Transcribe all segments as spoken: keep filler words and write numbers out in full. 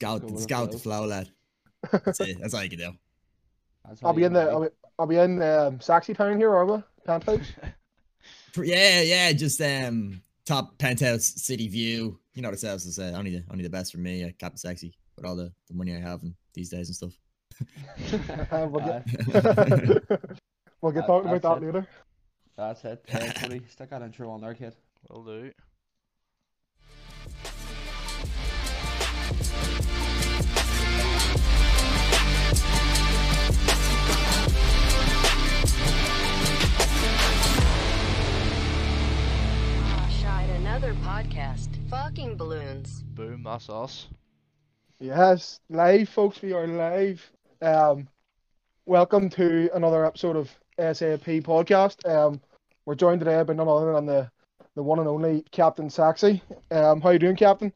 It's go out, it's go out the flow, lad. That's it. That's all you can do. I'll be in the, I'll be, I'll be in um, Saxy Town here, are we? Penthouse. Yeah, yeah, just um, top penthouse city view. You know what it says. It's uh, only the only the best for me, uh, Captain Sexy, with all the, the money I have and these days and stuff. we'll get, we'll get that, talking about that it. later. That's it. Uh, buddy, stick that intro on there, kid. Will do. Another podcast, Fucking Balloons. Boom, that's us. Yes, live, folks. We are live. Um, welcome to another episode of S A P Podcast. Um, we're joined today by none other than the the one and only Captain Sexy. Um, how you doing, Captain?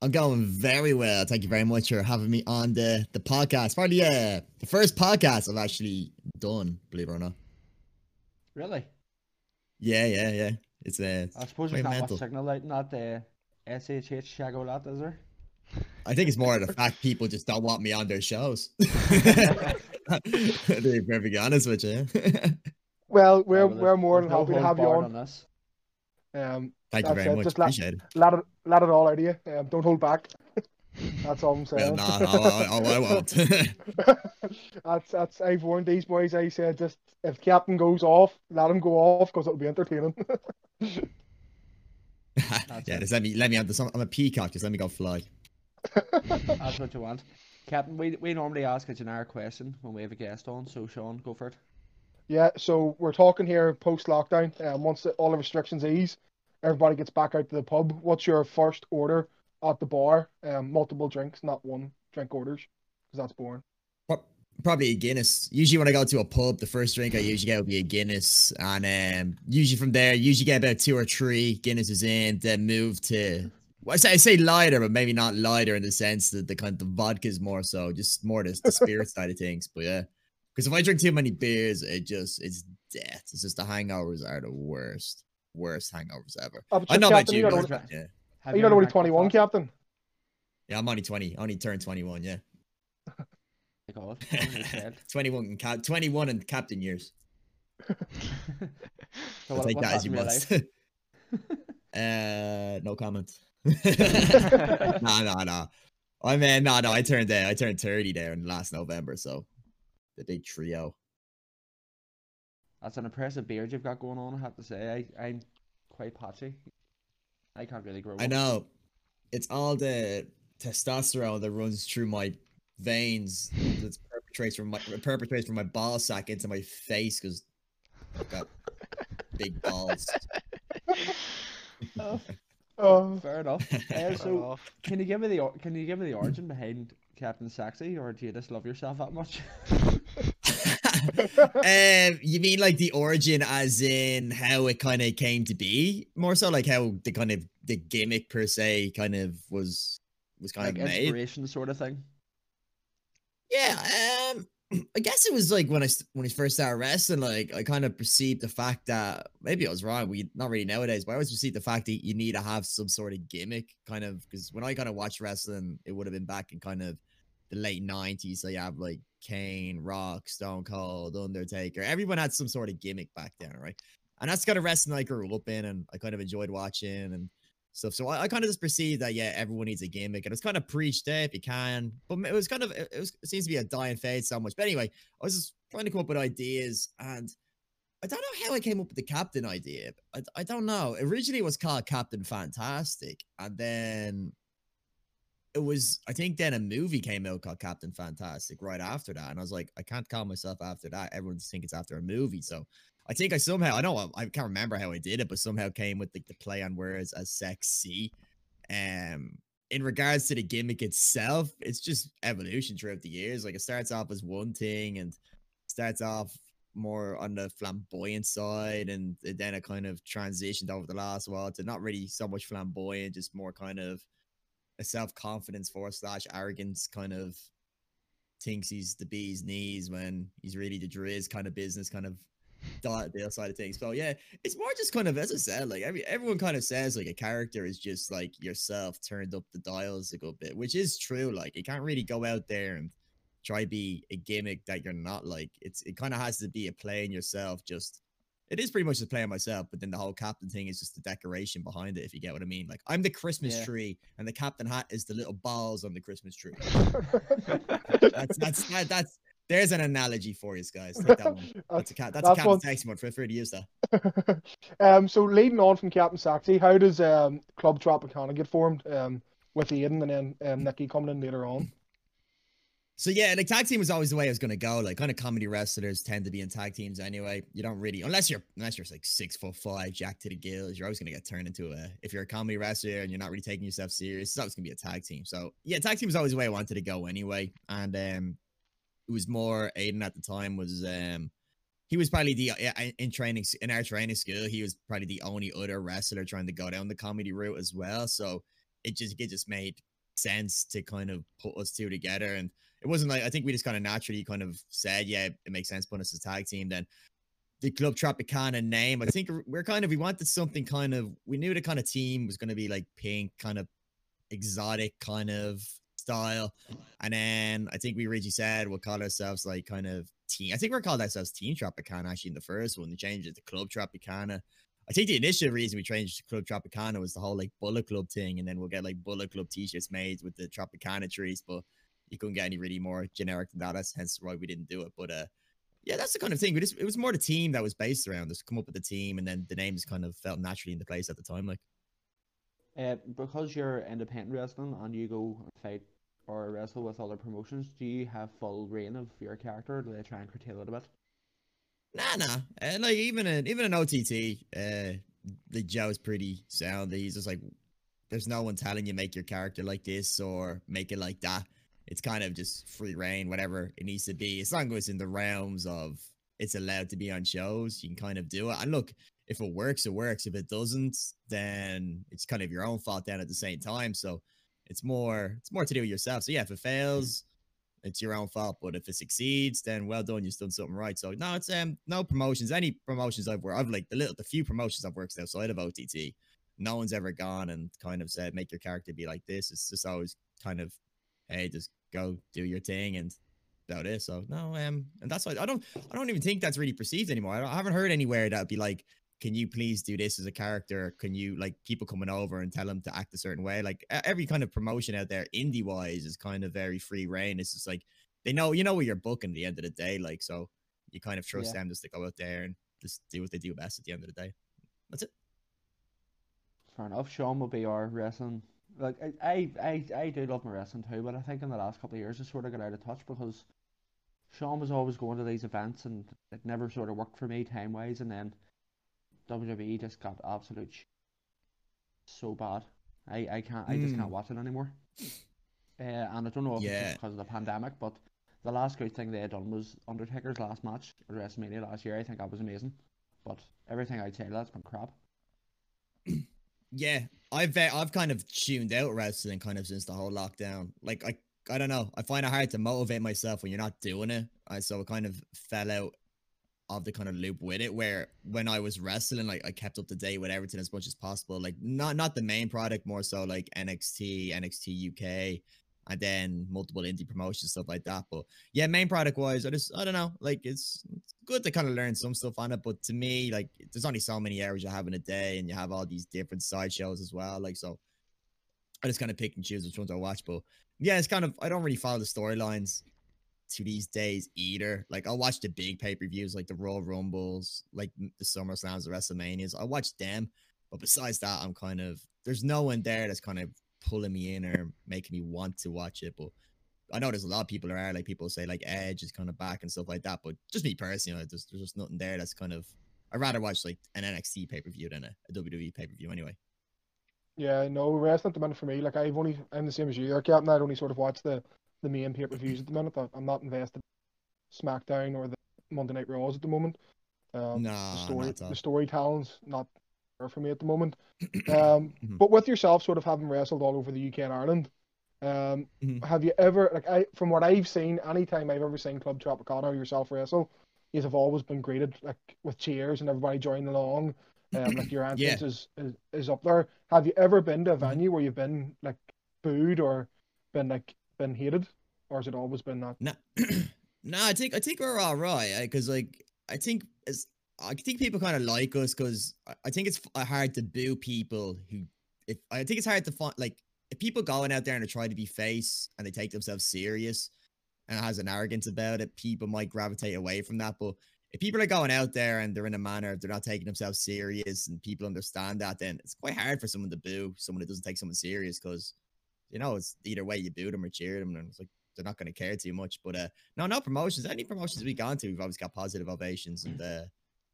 I'm going very well. Thank you very much for having me on the the podcast. Probably uh, the first podcast I've actually done, believe it or not. Really? Yeah, yeah, yeah. It's uh, I suppose you can't watch Signal Light, not the uh, S H H Shago Lot, is there? I think it's more of the fact people just don't want me on their shows. To be perfectly honest with you. Well, we're, yeah, well, we're more than happy no to have you on. on this. Um, Thank you very it. much. Just Appreciate it. Let it, let it all out of you. Um, don't hold back. That's all I'm saying. Well, no, no, no, I won't. that's, that's, I've warned these boys. I said, just if Captain goes off, let him go off because it'll be entertaining. yeah, just let me, let me have the, I'm a peacock, just let me go fly. That's what you want. Captain, we, we normally ask a generic question when we have a guest on, so Sean, go for it. Yeah, so we're talking here post-lockdown, and um, once all the restrictions ease, everybody gets back out to the pub. What's your first order at the bar? Um, multiple drinks, not one drink orders, because that's boring. Probably a Guinness. Usually when I go to a pub, the first drink I usually get would be a Guinness, and um, usually from there, usually get about two or three Guinnesses in, then move to, well, I say, I say lighter, but maybe not lighter in the sense that the kind of the vodka is more so, just more the, the spirit side of things, but yeah. Because if I drink too many beers, it just, it's death. It's just the hangovers are the worst, worst hangovers ever. Oh, I know about you, guys, but, yeah. Have you not already twenty-one, Captain? Yeah, I'm only twenty. I only turned twenty-one, yeah. God, twenty-one and cap twenty-one and captain years. So I'll take that as you must. uh, no comment. no, no, no. I mean, no, no. I turned uh, I turned thirty there in last November, so the big trio. That's an impressive beard you've got going on. I have to say, I I'm quite patchy. I can't really grow up. I know. It's all the testosterone that runs through my veins that perpetrates from my perpetrates from my ball sack into my face because I've got big balls. Oh, oh. Fair enough. Uh, Fair so, enough. can you give me the can you give me the origin behind Captain Sexy, or do you just love yourself that much? um, you mean like the origin, as in how it kind of came to be, more so like how the kind of the gimmick per se kind of was was kind like of made, inspiration sort of thing. Yeah, um, I guess it was like when I when I first started wrestling, like I kind of perceived the fact that maybe I was wrong. We not really nowadays, but I always perceived the fact that you need to have some sort of gimmick, kind of, because when I kind of watched wrestling, it would have been back in kind of the late nineties. So you have like Kane, Rock, Stone Cold, Undertaker. Everyone had some sort of gimmick back then, right? And that's kind of wrestling I grew up in, and I kind of enjoyed watching and stuff. So I, I kind of just perceived that, yeah, everyone needs a gimmick, and it's kind of preached there if you can, but it was kind of, it, was, it seems to be a dying fade so much. But anyway, I was just trying to come up with ideas, and I don't know how I came up with the captain idea. I, I don't know. Originally it was called Captain Fantastic, and then it was, I think then a movie came out called Captain Fantastic right after that, and I was like, I can't call myself after that. Everyone's thinking it's after a movie, so I think I somehow, I know I can't remember how I did it, but somehow came with the, the play on words as sexy. Um, in regards to the gimmick itself, it's just evolution throughout the years. Like it starts off as one thing and starts off more on the flamboyant side, and then it kind of transitioned over the last while to not really so much flamboyant, just more kind of a self-confidence forward slash arrogance kind of thinks he's the bee's knees when he's really the drizz kind of business kind of deal side of things. But yeah, it's more just kind of, as I said, like every everyone kind of says like a character is just like yourself turned up the dials a good bit, which is true. Like you can't really go out there and try be a gimmick that you're not. Like it's it kind of has to be a playing yourself. Just it is pretty much just playing myself, but then the whole captain thing is just the decoration behind it, if you get what I mean. Like I'm the Christmas yeah. tree, and the captain hat is the little balls on the Christmas tree. that's that's that, that's. There's an analogy for you guys. Take that one. That's a cat. That's, that's a Captain Sexy one. Feel free to use that. um, so leading on from Captain Sexy, how does um, Club Tropicana get formed um, with Aiden and then um, Nikki coming in later on? So yeah, like tag team was always the way I was gonna go. Like kind of comedy wrestlers tend to be in tag teams anyway. You don't really, unless you're unless you're like six foot five, jacked to the gills, you're always gonna get turned into a. If you're a comedy wrestler and you're not really taking yourself serious, it's always gonna be a tag team. So yeah, tag team was always the way I wanted to go anyway, and. um It was more Aiden at the time was um he was probably the in training in our training school he was probably the only other wrestler trying to go down the comedy route as well, so it just it just made sense to kind of put us two together. And it wasn't like I think we just kind of naturally kind of said yeah it makes sense putting us as a tag team. Then the Club Tropicana name, I think we're kind of we wanted something kind of we knew the kind of team was going to be like pink, kind of exotic kind of style, and then I think we originally said we'll call ourselves like kind of team. I think we're called ourselves Team Tropicana actually in the first one. They changed it to Club Tropicana. I think the initial reason we changed to Club Tropicana was the whole like Bullet Club thing, and then we'll get like Bullet Club t-shirts made with the Tropicana trees, but you couldn't get any really more generic than that. That's hence why we didn't do it. But uh yeah, that's the kind of thing. We just it was more the team that was based around us. Come up with the team, and then the names kind of felt naturally in the place at the time. Like. Uh, because you're independent wrestling and you go fight or wrestle with other promotions, do you have full reign of your character, or do they try and curtail it a bit? Nah, nah. Uh, like even an even an O T T, uh, the Joe's pretty sound. He's just like, there's no one telling you make your character like this or make it like that. It's kind of just free reign, whatever it needs to be. As long as it's in the realms of it's allowed to be on shows, you can kind of do it. And look. If it works, it works. If it doesn't, then it's kind of your own fault then at the same time. So it's more it's more to do with yourself. So yeah, if it fails, it's your own fault. But if it succeeds, then well done, you've done something right. So no, it's um no promotions. Any promotions I've worked, I've like the little the few promotions I've worked outside of O T T, no one's ever gone and kind of said, make your character be like this. It's just always kind of, hey, just go do your thing and about it. So no, um and that's why I don't I don't even think that's really perceived anymore. I, I haven't heard anywhere that'd be like, can you please do this as a character? Can you like people coming over and tell them to act a certain way? Like every kind of promotion out there, indie wise, is kind of very free reign. It's just like, they know, you know what you're booking at the end of the day. Like, so you kind of trust yeah. them just to go out there and just do what they do best at the end of the day. That's it. Fair enough. Sean will be our wrestling. Like I, I, I, I do love my wrestling too, but I think in the last couple of years, I sort of got out of touch because Sean was always going to these events and it never sort of worked for me time wise. And then W W E just got absolute sh so bad. I, I can't I just mm. can't watch it anymore. Uh, and I don't know if yeah. it's because of the pandemic, but the last good thing they had done was Undertaker's last match at WrestleMania last year. I think that was amazing, but everything I'd say that's been crap. Yeah, I've uh, I've kind of tuned out wrestling kind of since the whole lockdown. Like I I don't know, I find it hard to motivate myself when you're not doing it. I so I kind of fell out of the kind of loop with it, where when I was wrestling, like I kept up to date with everything as much as possible. Like not not the main product, more so like N X T, N X T U K, and then multiple indie promotions, stuff like that. But yeah, main product wise, I just I don't know. Like it's, it's good to kind of learn some stuff on it, but to me, like there's only so many hours you have in a day, and you have all these different side shows as well. Like so, I just kind of pick and choose which ones I watch. But yeah, it's kind of I don't really follow the storylines to these days either. Like I watch the big pay-per-views, like the Royal Rumbles, like the SummerSlams, the WrestleManias. I watch them, but besides that, I'm kind of there's no one there that's kind of pulling me in or making me want to watch it. But I know there's a lot of people around, like people say like Edge is kind of back and stuff like that, but just me personally, there's, there's just nothing there that's kind of I'd rather watch like an N X T pay-per-view than a, a W W E pay-per-view anyway. Yeah, no, wrestling at the minute for me, like I've only I'm the same as you, Captain. I'd only sort of watch the the main pay-per-views at the minute. I'm not invested in SmackDown or the Monday Night Raws at the moment. Um, nah, the story, the story talent's not there for me at the moment. Um, mm-hmm. But with yourself sort of having wrestled all over the U K and Ireland, um, mm-hmm. have you ever, like I, from what I've seen, any time I've ever seen Club Tropicana or yourself wrestle, you have always been greeted like with cheers and everybody joining along. Um, like your entrance yeah. is, is is up there. Have you ever been to a venue where you've been like booed or been like been hated, or has it always been that? No, no. I think I think we're all right because like I think as I think people kind of like us because I, I think it's hard to boo people who. If, I think it's hard to find like if people going out there and they try to be face and they take themselves serious and it has an arrogance about it, people might gravitate away from that, but. If people are going out there and they're in a manner, if they're not taking themselves serious and people understand that, then it's quite hard for someone to boo someone that doesn't take someone serious because, you know, it's either way you boo them or cheer them and it's like they're not going to care too much. But uh, no, no promotions. Any promotions we've gone to, we've always got positive ovations and uh,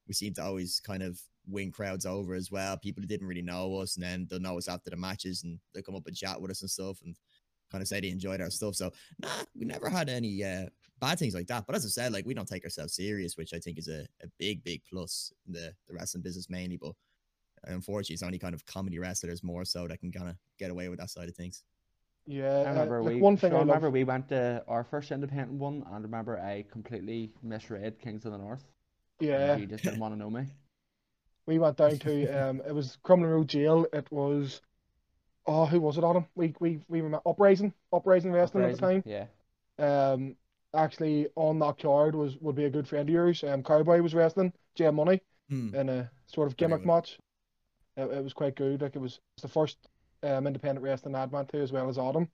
we seem to always kind of win crowds over as well. People who didn't really know us and then they'll know us after the matches and they'll come up and chat with us and stuff and kind of say they enjoyed our stuff. So, nah, we never had any... Uh, bad things like that, but as I said, like we don't take ourselves serious, which I think is a, a big big plus in the, the wrestling business mainly, but unfortunately it's only kind of comedy wrestlers more so that can kind of get away with that side of things. Yeah, I remember uh, we, like one thing sure I remember love... we went to our first independent one and I remember I completely misread Kings of the North. Yeah, you just didn't want to know me. We went down to um it was Crumlin Road Jail. It was oh who was it Adam? We we we were Uprising Uprising Wrestling Uprising, at the time. Yeah. Um actually on that card was would be a good friend of yours. Um, Cowboy was wrestling, J Money, mm. in a sort of gimmick match. It, it was quite good. Like it was, it was the first um, independent wrestling I'd went to as well as Autumn.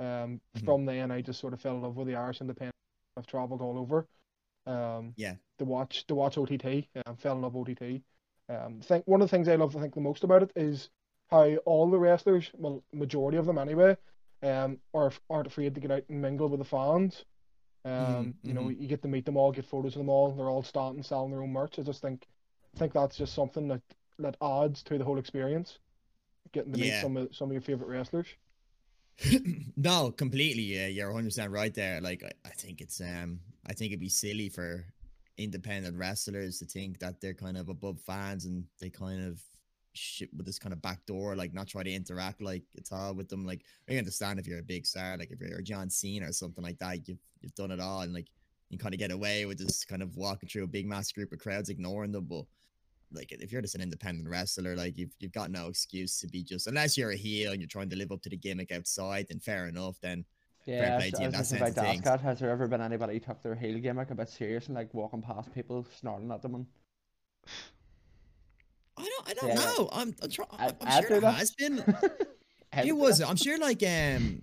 Um, mm -hmm. From then I just sort of fell in love with the Irish independent. I've travelled all over. Um, yeah. To watch to watch O T T. Um, fell in love with O T T. Um, think one of the things I love to think the most about it is how all the wrestlers, well, majority of them anyway, um, are aren't afraid to get out and mingle with the fans. Um, you know, mm-hmm. you get to meet them all, get photos of them all. They're all starting selling their own merch. I just think, I think that's just something that that adds to the whole experience. Getting to yeah. meet some of some of your favorite wrestlers. No, completely. Yeah, you're one hundred percent right there. Like, I, I think it's um, I think it'd be silly for independent wrestlers to think that they're kind of above fans and they kind of shit with this kind of backdoor, like not try to interact like at all with them. Like, I understand if you're a big star, like if you're John Cena or something like that, you. You've done it all and like you kind of get away with this kind of walking through a big mass group of crowds ignoring them, but like if you're just an independent wrestler, like you've you've got no excuse to be just, unless you're a heel and you're trying to live up to the gimmick outside, then fair enough, then yeah, fair play I was, to you I was about to ask, has there ever been anybody who took their heel gimmick a bit serious and like walking past people snarling at them and I don't I don't yeah. know I'm, I'm, try I, I'm I sure it that. has been it was I'm sure like um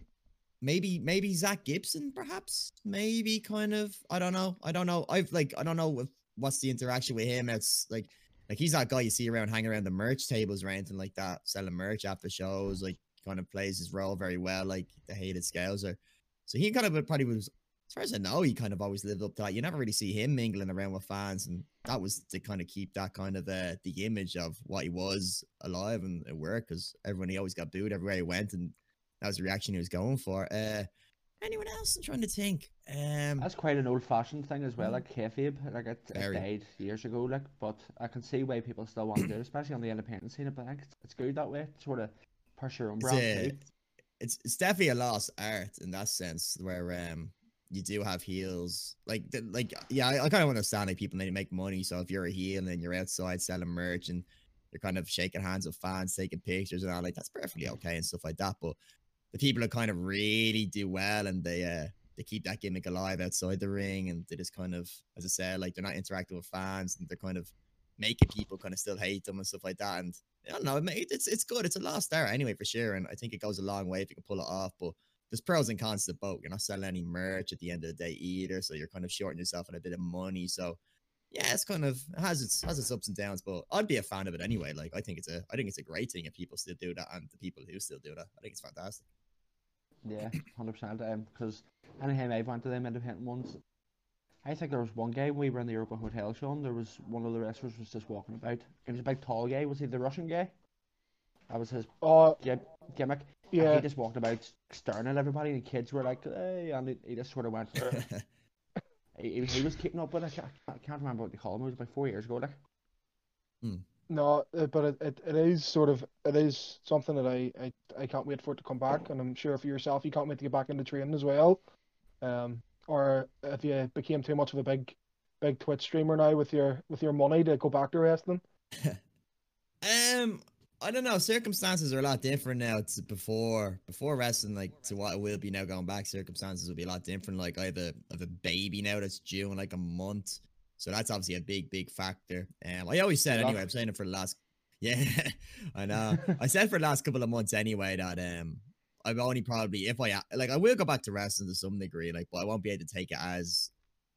Maybe, maybe Zach Gibson, perhaps. Maybe kind of. I don't know. I don't know. I've like, I don't know if, what's the interaction with him. It's like, like he's that guy you see around, hanging around the merch tables or anything like that, selling merch after shows. Like, kind of plays his role very well. Like the hated Scouser. So he kind of probably was, as far as I know, he kind of always lived up to that. You never really see him mingling around with fans, and that was to kind of keep that kind of uh, the image of what he was alive and at work, because everyone he always got booed everywhere he went, and. That was the reaction he was going for. Uh, anyone else? I'm trying to think. Um, That's quite an old-fashioned thing as well, like kayfabe. Like it, it died years ago, like. But I can see why people still want to do it, especially on the independent scene. But I think it's, it's good that way, sort of push your own brand too. It's it's definitely a lost art in that sense, where um you do have heels, like the, like yeah, I, I kind of understand like people need to make money. So if you're a heel and you're outside selling merch and you're kind of shaking hands with fans, taking pictures and all, like that's perfectly okay and stuff like that, but. The people that kind of really do well and they uh, they keep that gimmick alive outside the ring and they just kind of, as I said, like they're not interacting with fans and they're kind of making people kind of still hate them and stuff like that. And I don't know, it's it's good. It's a lost art anyway for sure. And I think it goes a long way if you can pull it off. But there's pros and cons to both. You're not selling any merch at the end of the day either, so you're kind of shorting yourself on a bit of money. So yeah, it's kind of it has its has its ups and downs, but I'd be a fan of it anyway. Like I think it's a I think it's a great thing if people still do that and the people who still do that. I think it's fantastic. Yeah, one hundred percent. Um, because anytime I've went to them independent ones, I think there was one guy when we were in the Europa Hotel show, and there was one of the wrestlers was just walking about. He was a big tall guy. Was he the Russian guy? That was his uh, gimmick. Yeah. And he just walked about staring at everybody, and the kids were like, hey, and he, he just sort of went. he, he was keeping up with it. I can't remember what they call him. It was about four years ago, like. Hmm. No, but it, it, it is sort of, it is something that I, I, I can't wait for it to come back. And I'm sure for yourself, you can't wait to get back into training as well. Um, or if you became too much of a big big Twitch streamer now with your with your money to go back to wrestling? um, I don't know. Circumstances are a lot different now to before before wrestling, like to what it will be now going back. Circumstances will be a lot different. Like I have a I have a baby now that's due in like a month, so that's obviously a big big factor. Um, I always said anyway. I'm saying it for the last. Yeah, I know. I said for the last couple of months anyway that um. I've only probably, if I, like, I will go back to wrestling to some degree, like, but I won't be able to take it as,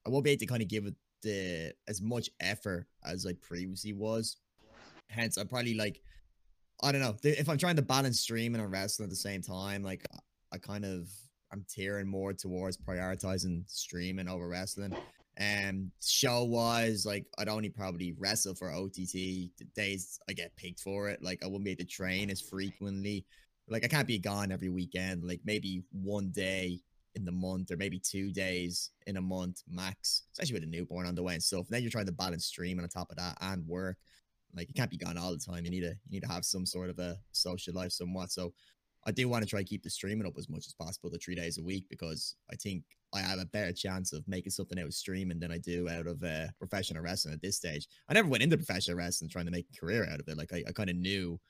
I won't be able to kind of give it the, as much effort as I previously was. Hence, I probably, like, I don't know, if I'm trying to balance streaming and wrestling at the same time, like, I kind of, I'm tearing more towards prioritizing streaming over wrestling. And show-wise, like, I'd only probably wrestle for O T T. The days I get picked for it, like, I wouldn't be able to train as frequently. Like, I can't be gone every weekend, like maybe one day in the month or maybe two days in a month max, especially with a newborn on the way and stuff. And then you're trying to balance streaming on top of that and work. Like, you can't be gone all the time. You need to, you need to have some sort of a social life somewhat. So I do want to try to keep the streaming up as much as possible the three days a week, because I think I have a better chance of making something out of streaming than I do out of uh, professional wrestling at this stage. I never went into professional wrestling trying to make a career out of it. Like, I, I kind of knew,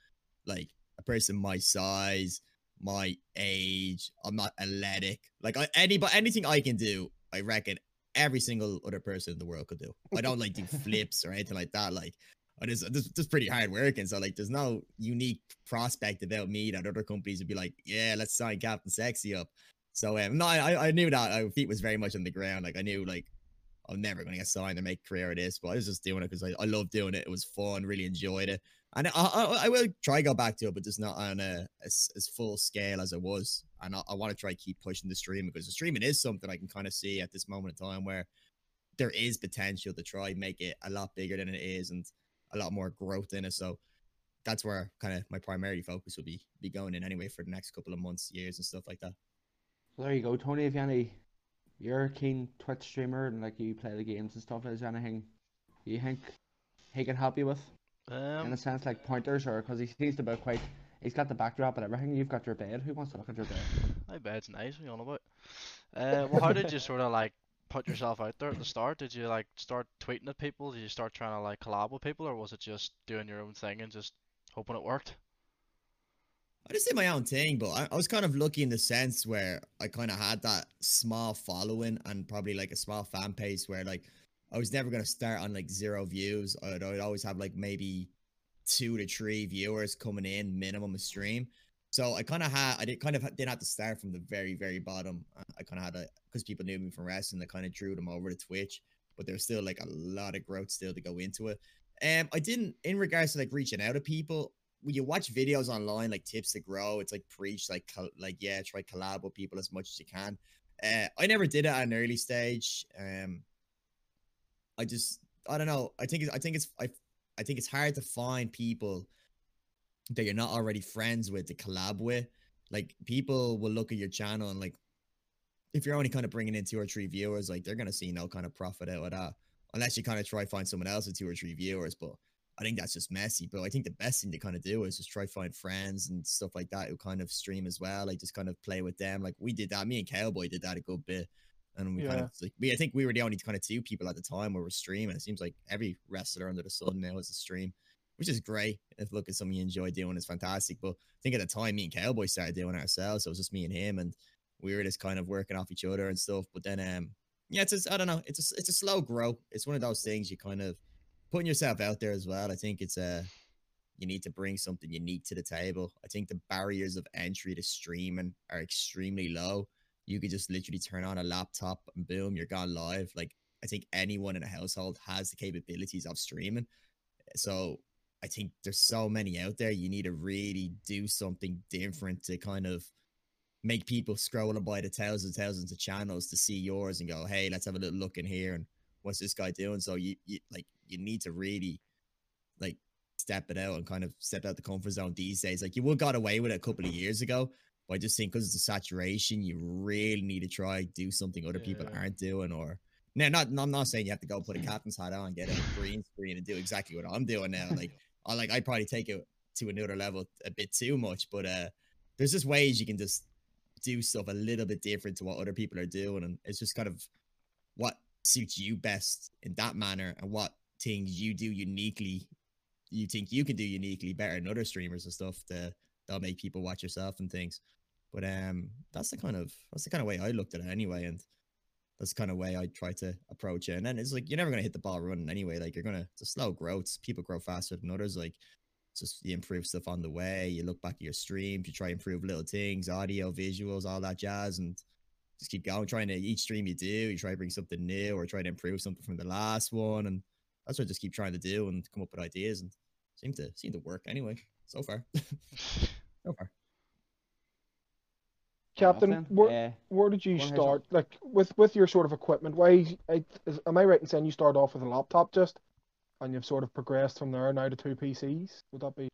like, a person my size, my age, I'm not athletic. Like, I, any, but anything I can do, I reckon every single other person in the world could do. I don't, like, do flips or anything like that. Like, I just, just, just pretty hard working. So, like, there's no unique prospect about me that other companies would be like, yeah, let's sign Captain Sexy up. So, um, no, I, I knew that. My feet was very much on the ground. Like, I knew, like, I'm never going to get signed and make a career of this. But I was just doing it because I, I loved doing it. It was fun. Really enjoyed it. And I, I, I will try to go back to it, but just not on a as, as full scale as it was. And I, I want to try to keep pushing the stream, because the streaming is something I can kind of see at this moment in time where there is potential to try make it a lot bigger than it is and a lot more growth in it. So that's where kind of my primary focus will be be going in anyway for the next couple of months, years, and stuff like that. Well, there you go, Tony. If you any, you're a keen Twitch streamer and like you play the games and stuff, is there anything you think he can help you with? Um, in a sense, like pointers, or because he seems to be quite, he's got the backdrop and everything. You've got your bed. Who wants to look at your bed? My bed's nice. What are you on about? Uh, well, how did you sort of like put yourself out there at the start? Did you like start tweeting at people? Did you start trying to like collab with people, or was it just doing your own thing and just hoping it worked? I just did my own thing, but I, I was kind of lucky in the sense where I kind of had that small following and probably like a small fan base where like, I was never going to start on like zero views. I'd, I'd always have like maybe two to three viewers coming in minimum a stream. So I kind of had, I did kind of didn't have to start from the very, very bottom. I kind of had a, because people knew me from wrestling, I kind of drew them over to Twitch, but there's still like a lot of growth still to go into it. And um, I didn't, in regards to like reaching out to people, when you watch videos online, like tips to grow, it's like preach, like, like, yeah, try collab with people as much as you can. Uh, I never did it at an early stage. Um, I just, I don't know. I think, I think it's, I, I think it's hard to find people that you're not already friends with to collab with. Like, people will look at your channel and like, if you're only kind of bringing in two or three viewers, like they're going to see no kind of profit out of that, unless you kind of try find someone else with two or three viewers. But I think that's just messy. But I think the best thing to kind of do is just try find friends and stuff like that who kind of stream as well. Like, just kind of play with them. Like, we did that. Me and Cowboy did that a good bit. And we yeah. kind of like we, I think we were the only kind of two people at the time where we're streaming. It seems like every wrestler under the sun now is a stream, which is great. If look at something you enjoy doing, it's fantastic. But I think at the time, me and Cowboy started doing it ourselves. So it was just me and him, and we were just kind of working off each other and stuff. But then, um, yeah, it's just, I don't know. It's a, it's a slow grow. It's one of those things you kind of putting yourself out there as well. I think it's a uh, you need to bring something unique to the table. I think the barriers of entry to streaming are extremely low. You could just literally turn on a laptop and boom, you're gone live. Like, I think anyone in a household has the capabilities of streaming. So I think there's so many out there. You need to really do something different to kind of make people scrolling by the thousands and thousands of channels to see yours and go, hey, let's have a little look in here. And what's this guy doing? So you, you like, you need to really like step it out and kind of step out the comfort zone these days. Like, you would got away with it a couple of years ago. But I just think because it's a saturation, you really need to try do something other yeah. people aren't doing. Or now, not I'm not saying you have to go put a captain's hat on, get a green screen, and do exactly what I'm doing now. Like, I like I probably take it to another level a bit too much. But uh, there's just ways you can just do stuff a little bit different to what other people are doing, and it's just kind of what suits you best in that manner, and what things you do uniquely, you think you can do uniquely better than other streamers and stuff to, that'll make people watch yourself and things. But um, that's the kind of that's the kind of way I looked at it anyway, and that's the kind of way I try to approach it. And then it's like, you're never going to hit the ball running anyway. Like, you're going to, it's a slow growth. People grow faster than others. Like, it's just, you improve stuff on the way. You look back at your streams. You try to improve little things, audio, visuals, all that jazz, and just keep going. Trying to, each stream you do, you try to bring something new or try to improve something from the last one. And that's what I just keep trying to do and come up with ideas, and seem to, seem to work anyway, so far. so far. Captain, where, yeah. where did you start, like, with, with your sort of equipment? Why, I, is, am I right in saying you started off with a laptop just, and you've sort of progressed from there now to two P Cs? Would that be?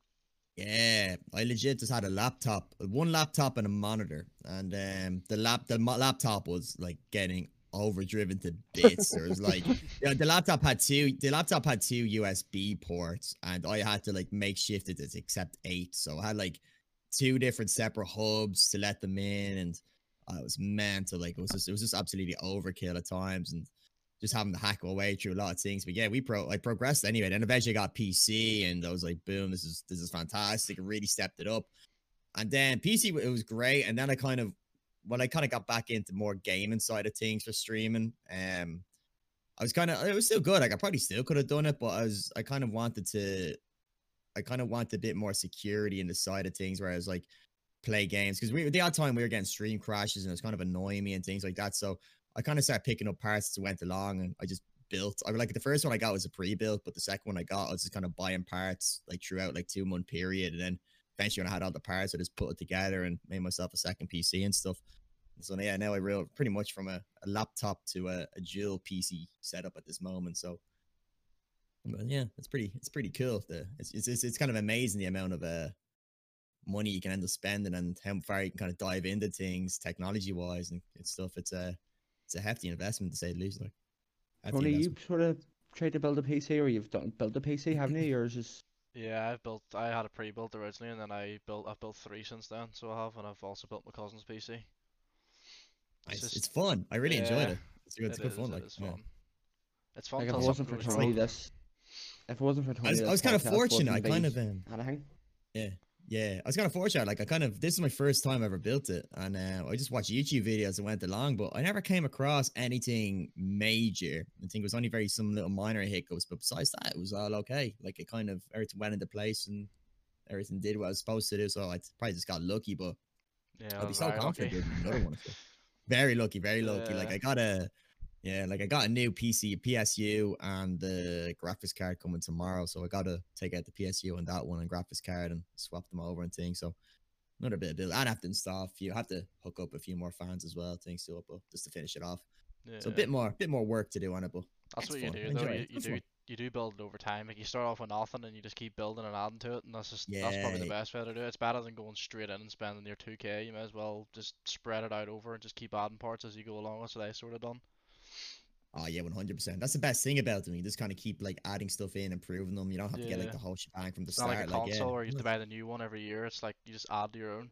Yeah, I legit just had a laptop, one laptop and a monitor, and um, the lap the laptop was like getting overdriven to bits. There was like, you know, the laptop had two, the laptop had two U S B ports, and I had to like makeshift it to accept eight, so I had like two different separate hubs to let them in, and uh, it was mental. Like, it was just, it was just absolutely overkill at times, and just having to hack our way through a lot of things. But yeah, we pro, I progressed anyway. Then eventually I got P C, and I was like, boom, this is this is fantastic. It really stepped it up. And then P C, it was great. And then I kind of, well, I kind of got back into more gaming side of things for streaming. Um, I was kind of, it was still good. Like, I probably still could have done it, but I was, I kind of wanted to. I kind of want a bit more security in the side of things, where I was like, play games, because we the odd time we were getting stream crashes, and it was kind of annoying me and things like that. So I kind of started picking up parts as it went along, and I just built. I was like, the first one I got was a pre-built, but the second one I got, I was just kind of buying parts like throughout like two month period, and then eventually when I had all the parts, I just put it together and made myself a second P C and stuff. And so yeah, now I real pretty much from a, a laptop to a, a dual P C setup at this moment. So. But yeah, it's pretty, it's pretty cool. The, it's, it's, it's kind of amazing the amount of uh, money you can end up spending, and how far you can kind of dive into things technology wise and, and stuff. It's a, it's a hefty investment, to say the least. Like, Tony, you sort of tried to build a P C, or you've done built a P C, haven't you? Yours is. Yeah, I've built. I had a pre-built originally, and then I built. I've built three since then. So I have, and I've also built my cousin's P C. It's, it's, just, it's fun. I really yeah, enjoyed it. It's good, it's it good is, fun. It like, is fun. Yeah. It's fun. Like, if it wasn't for Tony, this. If it wasn't for Tony, I was, I was kind of fortunate. I kind of um, yeah, yeah. I was kind of fortunate. Like, I kind of this is my first time I ever built it, and uh, I just watched YouTube videos and went along, but I never came across anything major. I think it was only very some little minor hiccups, but besides that, it was all okay. Like, it kind of everything went into place, and everything did what I was supposed to do. So I probably just got lucky, but yeah, I'd be so confident doing another one. Very lucky, very lucky. Yeah. Like I got a. Yeah, like I got a new P C, P S U, and the graphics card coming tomorrow, so I got to take out the P S U and that one and graphics card and swap them over and things. So another bit of build. I'd have to install a few, have to hook up a few more fans as well, things to up just to finish it off. Yeah. So a bit more, bit more work to do on it, but that's what you fun. do. Though. You, you do, fun. you do build it over time. Like you start off with nothing and you just keep building and adding to it, and that's just yeah. that's probably the best way to do it. It's better than going straight in and spending your two K. You may as well just spread it out over and just keep adding parts as you go along. That's what I sort of done. Oh yeah, one hundred percent. That's the best thing about them. You just kind of keep like adding stuff in, improving them. You don't have yeah. to get like the whole shebang from the it's start. Not like a console, like, yeah. or you have to buy the new one every year. It's like you just add to your own.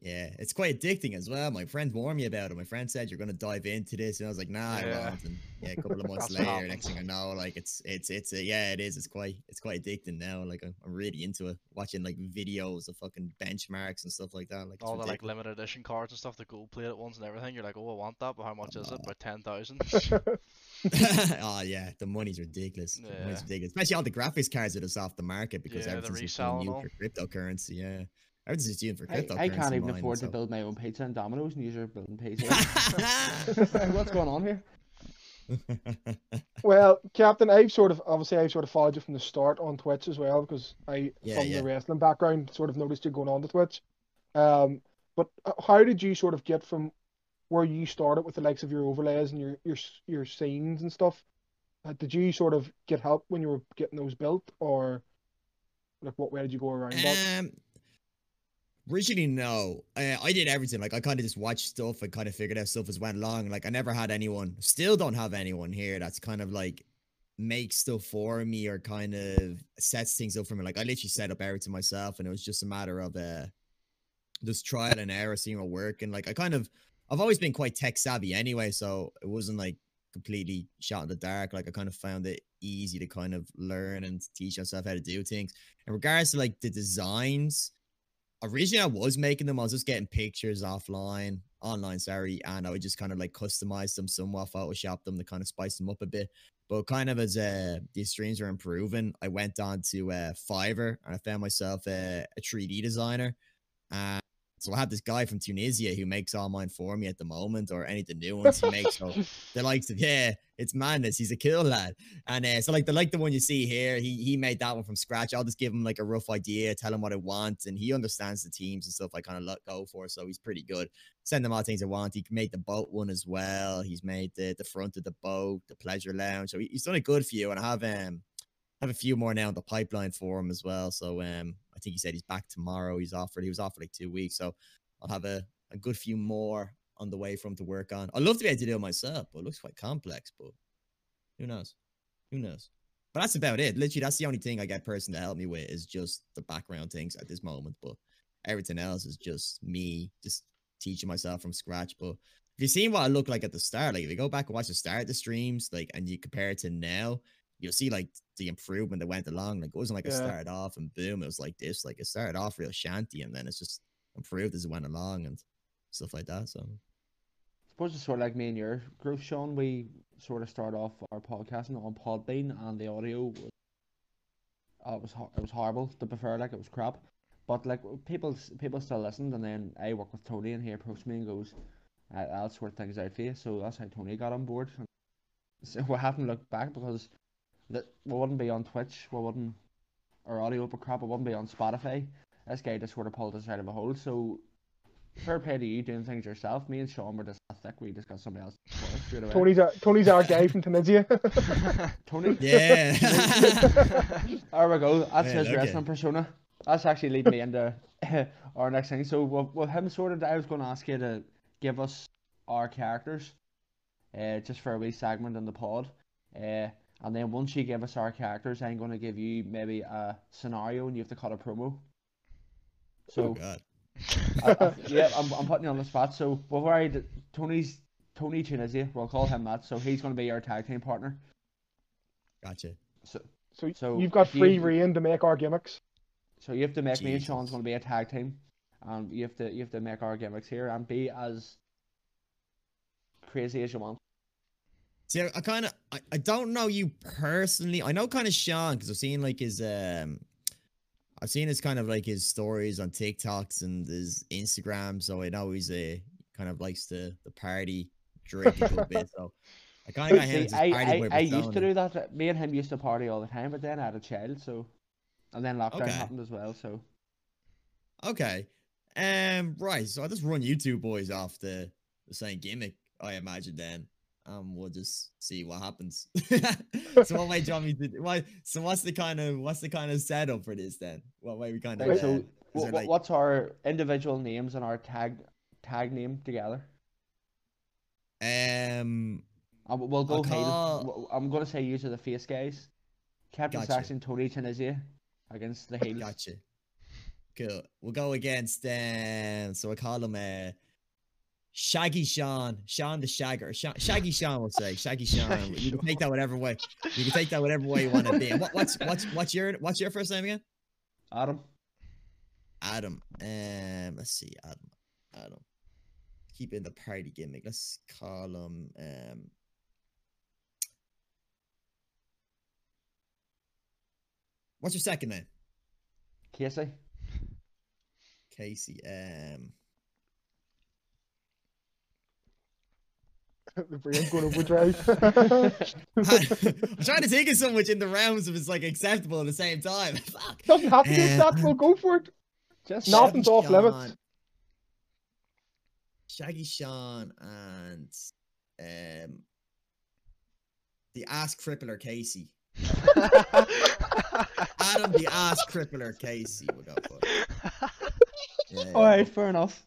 Yeah, it's quite addicting as well. My friend warned me about it. My friend said you're gonna dive into this, and I was like, nah, yeah. I won't. And yeah, a couple of months later, next thing I know, like it's it's it's a, yeah, it is. It's quite it's quite addicting now. Like I'm, I'm really into it. Watching like videos of fucking benchmarks and stuff like that. Like all the like limited edition cards and stuff, the gold plated ones and everything. You're like, oh, I want that, but how much oh. is it? About ten thousand. Oh yeah, the money's ridiculous. Yeah. The money's ridiculous. Especially all the graphics cards that are off the market because yeah, everything's new for cryptocurrency. Yeah. I, for I, I can't even mine, afford so. to build my own pizza in Domino's, and you are building pizza. What's going on here? Well, Captain, I've sort of, obviously, I've sort of followed you from the start on Twitch as well, because I, yeah, from yeah. the wrestling background, sort of noticed you going on to Twitch. Um, but how did you sort of get from where you started with the likes of your overlays and your, your, your scenes and stuff? Uh, did you sort of get help when you were getting those built, or like what way did you go around um... that? Originally, no. I, I did everything. Like, I kind of just watched stuff and kind of figured out stuff as went along. Like, I never had anyone, still don't have anyone here that's kind of, like, makes stuff for me or kind of sets things up for me. Like, I literally set up everything myself, and it was just a matter of uh, just trial and error, seeing what worked. And, like, I kind of, I've always been quite tech-savvy anyway, so it wasn't, like, completely shot in the dark. Like, I kind of found it easy to kind of learn and teach myself how to do things. In regards to like the designs, originally I was making them. I was just getting pictures offline, online, sorry. And I would just kind of like customize them somewhat, Photoshop them to kind of spice them up a bit. But kind of as uh, these streams were improving, I went on to uh, Fiverr and I found myself a, a three D designer. And so I have this guy from Tunisia who makes all mine for me at the moment, or any of the new ones he makes. So the likes of, yeah, it's madness. He's a cool lad. And uh, so like the like the one you see here, he he made that one from scratch. I'll just give him like a rough idea, tell him what I want, and he understands the teams and stuff I kind of let go for. So he's pretty good. Send him all the things I want. He made the boat one as well. He's made the the front of the boat, the pleasure lounge. So he, he's done a good few, and I have um have a few more now in the pipeline for him as well. So um. I think he said he's back tomorrow. He's offered. He was off for like two weeks. So I'll have a, a good few more on the way for him to work on. I'd love to be able to do it myself, but it looks quite complex. But who knows? Who knows? But that's about it. Literally, that's the only thing I get a person to help me with is just the background things at this moment. But everything else is just me just teaching myself from scratch. But if you've seen what I look like at the start, like if you go back and watch the start of the streams, like, and you compare it to now, you'll see like the improvement that went along. Like it wasn't like yeah. it started off and boom, it was like this. Like it started off real shanty and then it's just improved as it went along and stuff like that. So I suppose it's sort of like me and your group, Sean. We sort of start off our podcasting on Podbean and the audio was, uh, it was it was horrible to be fair, like it was crap. But like people people still listened, and then I work with Tony and he approached me and goes, "I'll sort things out for you." So that's how Tony got on board. And so we haven't looked back because that we wouldn't be on Twitch, we wouldn't, or audio up a crap, we wouldn't be on Spotify. This guy just sort of pulled us out of a hole, so fair play to you doing things yourself. Me and Sean were just that thick, we just got somebody else to us straight away. Tony's, a, Tony's our guy from Tunisia. Tony? Yeah. There we go, that's yeah, his okay. wrestling persona. That's actually leading me into our next thing. So with, with him sorted, I was going to ask you to give us our characters, uh, just for a wee segment in the pod. Uh, And then once you give us our characters, I'm going to give you maybe a scenario and you have to cut a promo. So, oh God. I, I, yeah, I'm, I'm putting you on the spot. So, we've already, Tony's, Tony Tunisia, we'll call him that. So, he's going to be our tag team partner. Gotcha. So, so, so you've got free you, reign to make our gimmicks. So, you have to make Jesus. me and Sean's going to be a tag team. And you have to, you have to make our gimmicks here and be as crazy as you want. See, I kind of, I, I don't know you personally. I know kind of Sean, because I've seen like his, um, I've seen his kind of like his stories on TikToks and his Instagram. So I know he's a, kind of likes to the party drink a little bit. So I kind of got him. See, I, I, I used to do that. Me and him used to party all the time, but then I had a child. So, and then lockdown okay. happened as well. So. Okay. Um, right. So I'll just run you two boys off the, the same gimmick, I imagine then. Um, we'll just see what happens. So what way do you want me to do? Why, so what's the kind of what's the kind of setup for this then? What way we kind of? Right, uh, so what, like... what's our individual names and our tag tag name together? Um, I, we'll go. Call... I'm gonna say you are the face guys. Captain gotcha. Sexy, Tony Tunisia against the heels. Gotcha. Cool. We'll go against um. So we call them uh. Shaggy Sean, Sean the Shagger, Sean, Shaggy Sean will say, Shaggy Sean. You can take that whatever way. You can take that whatever way you want to be. What, what's what's what's your what's your first name again? Adam. Adam. Um, let's see, Adam. Adam. Keep in the party gimmick. Let's call him. Um. What's your second name? Casey. Casey. Um. The brain's going overdrive. I'm trying to think of something which in the realms of it's like acceptable at the same time. Fuck. Doesn't have to be acceptable. Um, go for it. Just nothing's off limits. Shaggy Sean and um the ass crippler Casey. Adam the ass crippler Casey. We'll go for it. Yeah. All right, fair enough.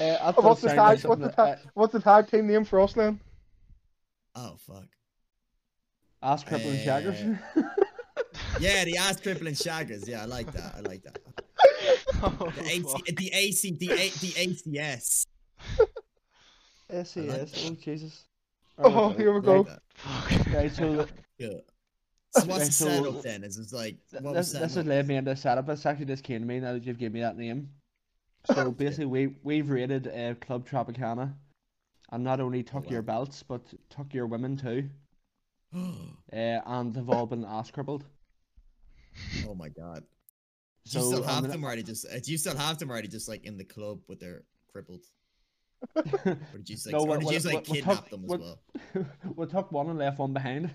Uh, what's, the tag, what's, the tag, what's the tag team name for us then? Oh fuck! Ass crippling uh, shaggers. Yeah, the ass crippling shaggers. Yeah, I like that. I like that. Oh, the, AC, the AC, the A, the A C S. S E S. Like oh Jesus! Oh, here we go. Okay, so yeah. So what's the setup then? Is it's like what this, was this has led me into the setup. It's actually just came to me now that you've given me that name. So basically, we we've raided uh, Club Tropicana, and not only took oh, wow. your belts, but took your women too. uh, and they've all been ass crippled. Oh my god! Do you so, still have um, them already? Just do you still have them already? Just like in the club with their crippled. Or did you like, no, or did you, like kidnap took, them as we, well? We took one and left one behind.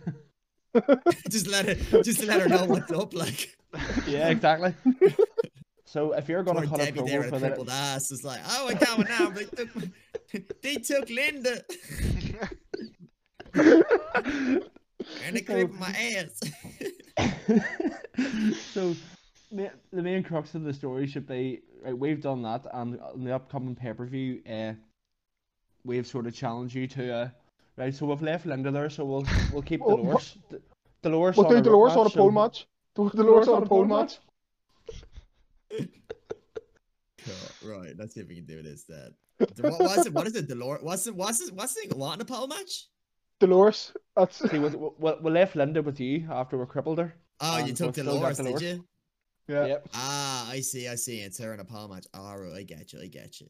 Just let her, just let her know what's up, like. Yeah, exactly. So if you're gonna cut a promo for that, ass, it's like, oh, I got one now. They took, they took Linda. And they clipped my ass. So the main crux of the story should be right, we've done that, and in the upcoming pay per view, uh, we've sort of challenged you to. Uh, Right, so we've left Linda there, so we'll we'll keep Dolores. Oh, Dolores we'll on do Dolores on a pole match. Dolores on a pole match. Right, let's see if we can do this then. What was it? What is it? Dolores? What's it? What's it? What's it? What in a pole match? Dolores. That's. See, we, we, we left Linda with you after we crippled her. Oh, you took Dolores, Dolores, did you? Yeah. Yep. Ah, I see, I see. It's her in a pole match. Ah, right, I get you, I get you.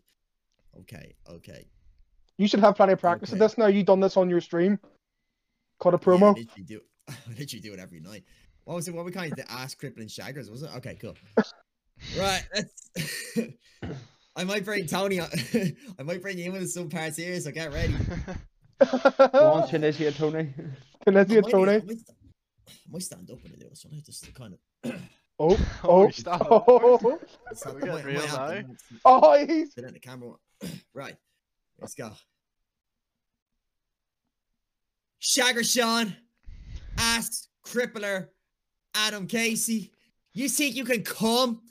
Okay, okay. You should have plenty of practice okay. in this now. You've done this on your stream. Cut a promo. Yeah, I, literally do, I literally do it every night. What was it? What we kind of the ass crippling shaggers, was it? Okay, cool. Right, let's... I might bring Tony on. I might bring you in with some parts here, so get ready. One Tunisia Tony. Tunisia Tony. I might stand up when I do this one. I just kind of... Oh, oh, stop. Oh, so we got real now. Oh, he's... Sit in the camera. Right, let's go. Shagger Sean, ass crippler, Adam Casey. You think you can come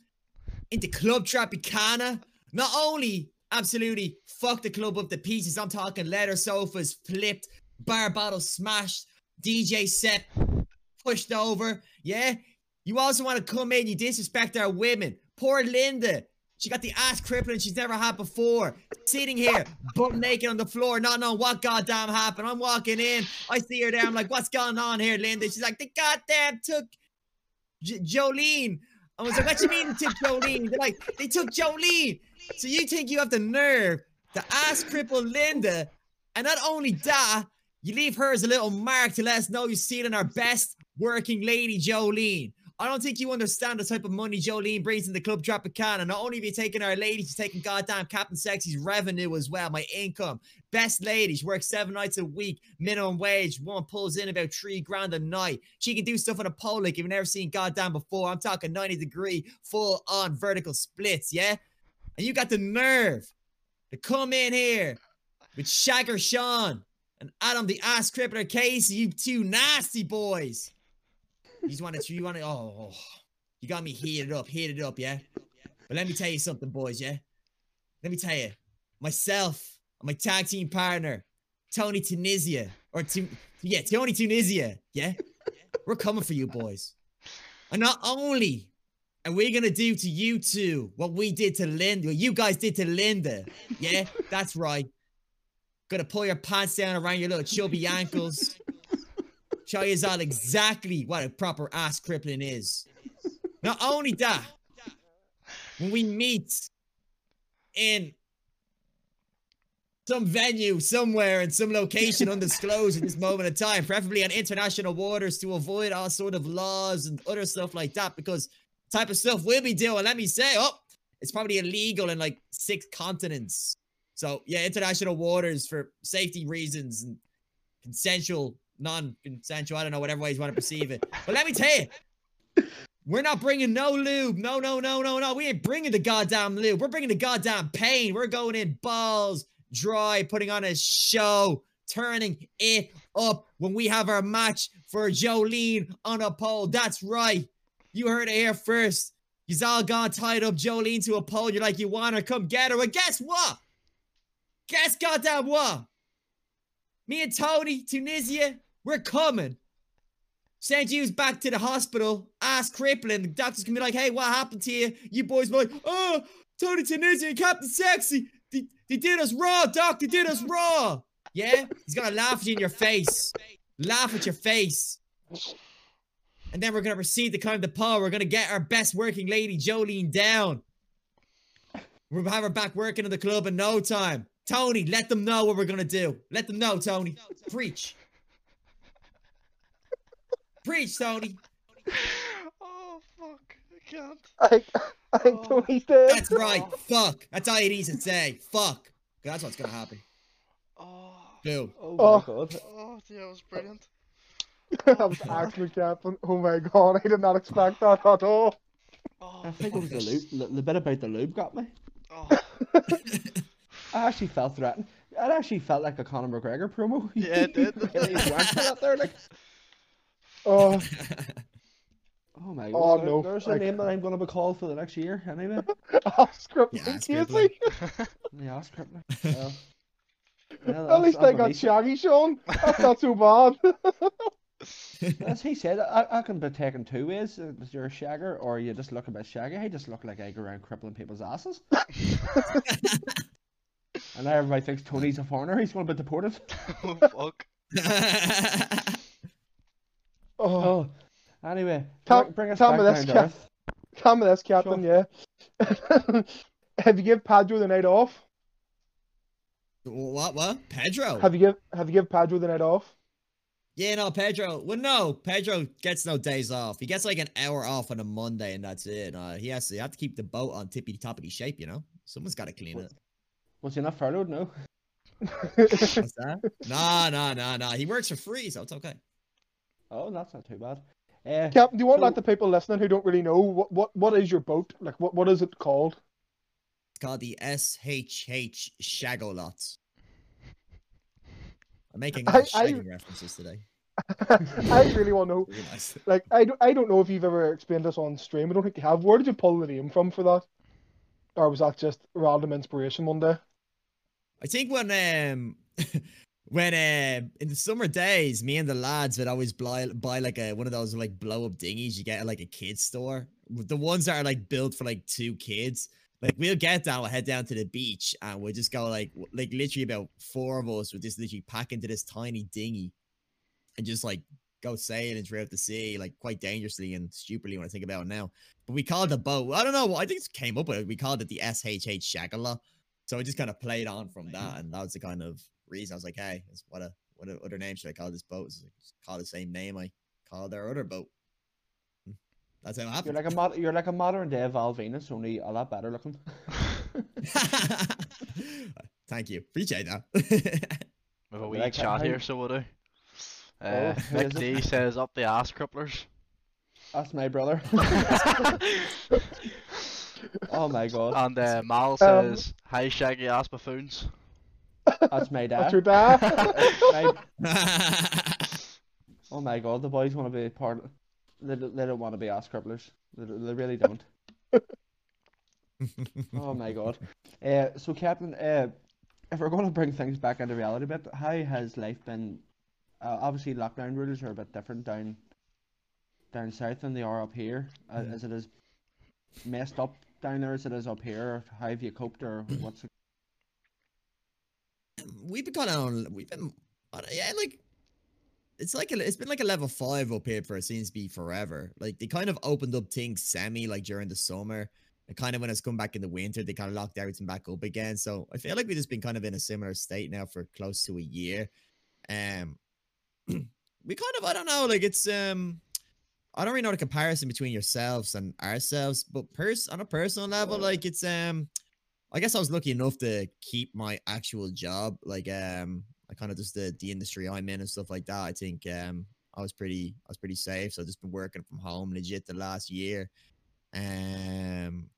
into Club Tropicana? Not only absolutely fuck the club up to pieces, I'm talking leather sofas flipped, bar bottles smashed, D J set pushed over. Yeah? You also want to come in, you disrespect our women. Poor Linda. She got the ass crippling she's never had before. Sitting here, butt naked on the floor, not knowing what goddamn happened. I'm walking in. I see her there. I'm like, what's going on here, Linda? She's like, they goddamn took J Jolene. I was like, what do you mean they took Jolene? They're like, they took Jolene. So you think you have the nerve to ass cripple Linda? And not only that, you leave her as a little mark to let us know you're stealing our best working lady, Jolene. I don't think you understand the type of money Jolene brings in the Club Tropicana. Not only are you taking our ladies, she's taking goddamn Captain Sexy's revenue as well, my income. Best lady, she works seven nights a week, minimum wage, one pulls in about three grand a night. She can do stuff on a pole like you've never seen goddamn before. I'm talking ninety degree, full on vertical splits, yeah? And you got the nerve to come in here with Shagger Sean and Adam the Ass Crippler Casey, you two nasty boys. You just want to, you want to, oh, you got me heated up, heated up, yeah? But let me tell you something, boys, yeah? Let me tell you, myself and my tag team partner, Tony Tunisia, or, T yeah, Tony Tunisia, yeah? We're coming for you, boys. And not only are we going to do to you two what we did to Linda, what you guys did to Linda, yeah? That's right. Gonna pull your pants down around your little chubby ankles. Show you all exactly what a proper ass crippling is. Not only that, when we meet in some venue somewhere in some location undisclosed at this moment in time, preferably on international waters to avoid all sort of laws and other stuff like that, because the type of stuff we'll be doing, let me say, oh, it's probably illegal in like six continents. So yeah, international waters for safety reasons and consensual non-consensual, I don't know, whatever ways you want to perceive it. But let me tell you, we're not bringing no lube. No, no, no, no, no. We ain't bringing the goddamn lube. We're bringing the goddamn pain. We're going in balls dry, putting on a show, turning it up when we have our match for Jolene on a pole. That's right. You heard it here first. He's all gone tied up Jolene to a pole. You're like, you want her? Come get her. Well, guess what? Guess goddamn what? Me and Tony Tunisia, we're coming. Send you back to the hospital, ass crippling. The doctor's gonna be like, hey, what happened to you? You boys were like, oh, Tony Tunisia and Captain Sexy, they, they did us raw, doc, they did us raw. Yeah? He's going to laugh at you in your face. Laugh at your face. And then we're going to proceed to climb the pole. We're going to get our best working lady, Jolene, down. We'll have her back working in the club in no time. Tony, let them know what we're going to do. Let them know, Tony. Preach. Preach, Tony. Oh, fuck. I can't. I, I think oh. Tony's dead. That's right. Oh. Fuck. That's all you need to say. Fuck. That's what's going to happen. Oh. Dude. Oh, my oh. God. Oh, yeah, it was brilliant. Oh, that was actually Captain. Oh my god, I did not expect that at all. Oh, I think it was the lube. The bit about the lube got me. Oh. I actually felt threatened. It actually felt like a Conor McGregor promo. Yeah, it did. Really that there, like... Oh. Oh my god. Oh, there, no. There's a I name can't. that I'm going to be called for the next year, anyway. Ass Crippling, yeah, seriously? Yeah, Ass Crippling. Yeah. Yeah, at least I got Shaggy, Sean. That's not too bad. As he said, I, I can be taken two ways. You're a shagger, or you just look a bit shaggy. I just look like I go around crippling people's asses. And now everybody thinks Tony's a foreigner. He's going to be deported. Oh, fuck. Oh. Anyway, Tom, bring us Tom back down to earth. Tom this, Captain, sure. Yeah. Have you give Pedro the night off? What, what? Pedro? Have you give, have you give Pedro the night off? Yeah, no, Pedro. Well, no, Pedro gets no days off. He gets like an hour off on a Monday, and that's it. Uh, he has to have to keep the boat on tippy toppity shape, you know. Someone's got to clean it. Was he not furloughed? No. What's that? Nah, nah, nah, nah. He works for free, so it's okay. Oh, that's not too bad. Uh, Captain, do you want so... like the people listening who don't really know what what what is your boat like? What what is it called? It's called the S H H Shagolot. I'm making I, shagging I... references today. I really want to know. Really nice. Like, I don't, I don't know if you've ever explained this on stream. I don't think you have. Where did you pull the name from for that? Or was that just random inspiration one day? I think when, um, when uh, in the summer days, me and the lads would always buy, buy like a, one of those like blow up dinghies you get at like a kid's store. The ones that are like built for like two kids. Like, we'll get down, we'll head down to the beach, and we'll just go, like, like literally about four of us would just literally pack into this tiny dinghy and just, like, go sailing throughout the sea, like, quite dangerously and stupidly when I think about it now. But we called the boat, I don't know, I think it came up with it, we called it the S H H Shagala. So I just kind of played on from that, and that was the kind of reason. I was like, hey, what a, what a, other name should I call this boat? So I just call the same name I called our other boat. That's how it happened. You're like a mod you're like a modern day Val Venus, only a lot better looking. Thank you, appreciate that. We have a wee like chat here, so we'll do. Uh, oh, Nick D says up the ass cripplers. That's my brother. Oh my god. And uh, Mal says um, hi shaggy ass buffoons. That's my dad. That's your dad. My... Oh my god, the boys want to be part of. They they don't want to be ass cripplers. They, they really don't. Oh my god. Uh, so Captain, uh, if we're going to bring things back into reality a bit, how has life been? Uh, obviously, lockdown rules are a bit different down down south than they are up here. Uh, yeah. Is it as messed up down there as it is up here? How have you coped, or what's? It... We've been kind of we've been yeah like. It's like a, it's been like a level five up here for it seems to be forever. Like they kind of opened up things semi like during the summer, and kind of when it's come back in the winter, they kind of locked everything back up again. So I feel like we've just been kind of in a similar state now for close to a year. Um, we kind of I don't know like it's um, I don't really know the comparison between yourselves and ourselves, but pers on a personal level, like it's um, I guess I was lucky enough to keep my actual job, like um. I kind of just the, the industry I'm in and stuff like that. I think um, I was pretty I was pretty safe. So I've just been working from home legit the last year. Um,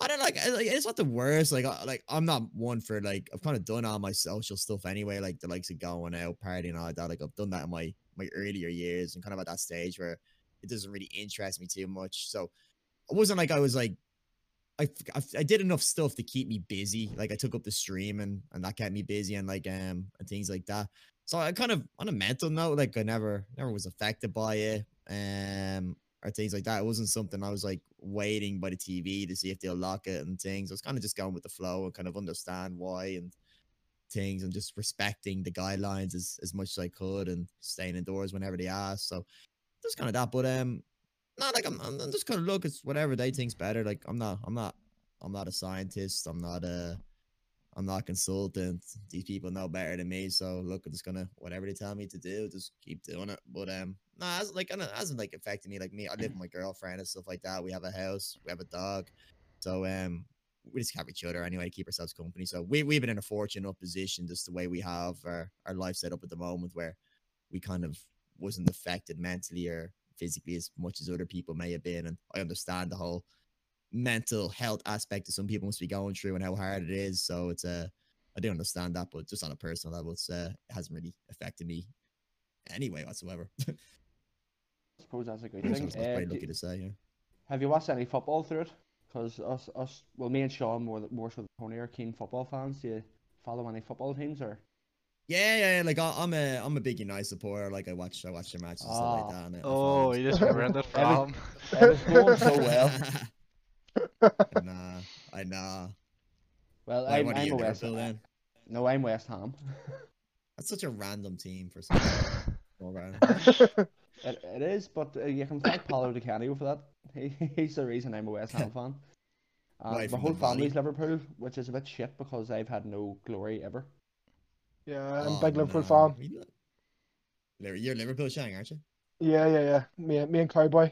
I don't like it's not the worst. Like I, like I'm not one for like I've kind of done all my social stuff anyway. Like the likes of going out, partying, and all that. Like I've done that in my my earlier years and kind of at that stage where it doesn't really interest me too much. So it wasn't like I was like. I, I, I did enough stuff to keep me busy. Like I took up the stream and, and that kept me busy and like, um, and things like that. So I kind of, on a mental note, like I never, never was affected by it. Um, or things like that. It wasn't something I was like waiting by the T V to see if they'll lock it and things. I was kind of just going with the flow and kind of understand why and things and just respecting the guidelines as, as much as I could and staying indoors whenever they asked. So just kind of that. But um, not like I'm, I'm just kind of look, it's whatever they think's better. Like I'm not, I'm not, I'm not a scientist. I'm not a, I'm not a consultant. These people know better than me. So look, I'm just gonna whatever they tell me to do, just keep doing it. But um, no, nah, like it hasn't like affected me. Like me, I live with my girlfriend and stuff like that. We have a house, we have a dog. So um, we just have each other anyway to keep ourselves company. So we we've been in a fortunate position just the way we have our our life set up at the moment, where we kind of wasn't affected mentally or physically as much as other people may have been. And I understand the whole mental health aspect that some people must be going through and how hard it is. So it's a, uh, I do understand that, but just on a personal level, it's uh, it hasn't really affected me anyway whatsoever. I suppose that's a good thing. That's uh, lucky to say. Yeah. Have you watched any football through it? Because us, us, well, me and Sean more more so than Tony are keen football fans. Do you follow any football teams or? Yeah, yeah, like I, I'm a, I'm a big United supporter. Like I watch, I watch their matches and oh. stuff like that. And oh, you just remembered that from. It was going so well. Nah, I nah. Well, like, I'm, I'm a West Ham. No, I'm West Ham. That's such a random team for some reason. it, it is, but uh, you can thank Paolo Di Canio for that. He, he's the reason I'm a West Ham fan. Um, right, my whole family's Liverpool, which is a bit shit because I've had no glory ever. Yeah, I'm a oh, big Liverpool no. fan. You're Liverpool Shang, aren't you? Yeah, yeah, yeah. Me, me and Cowboy.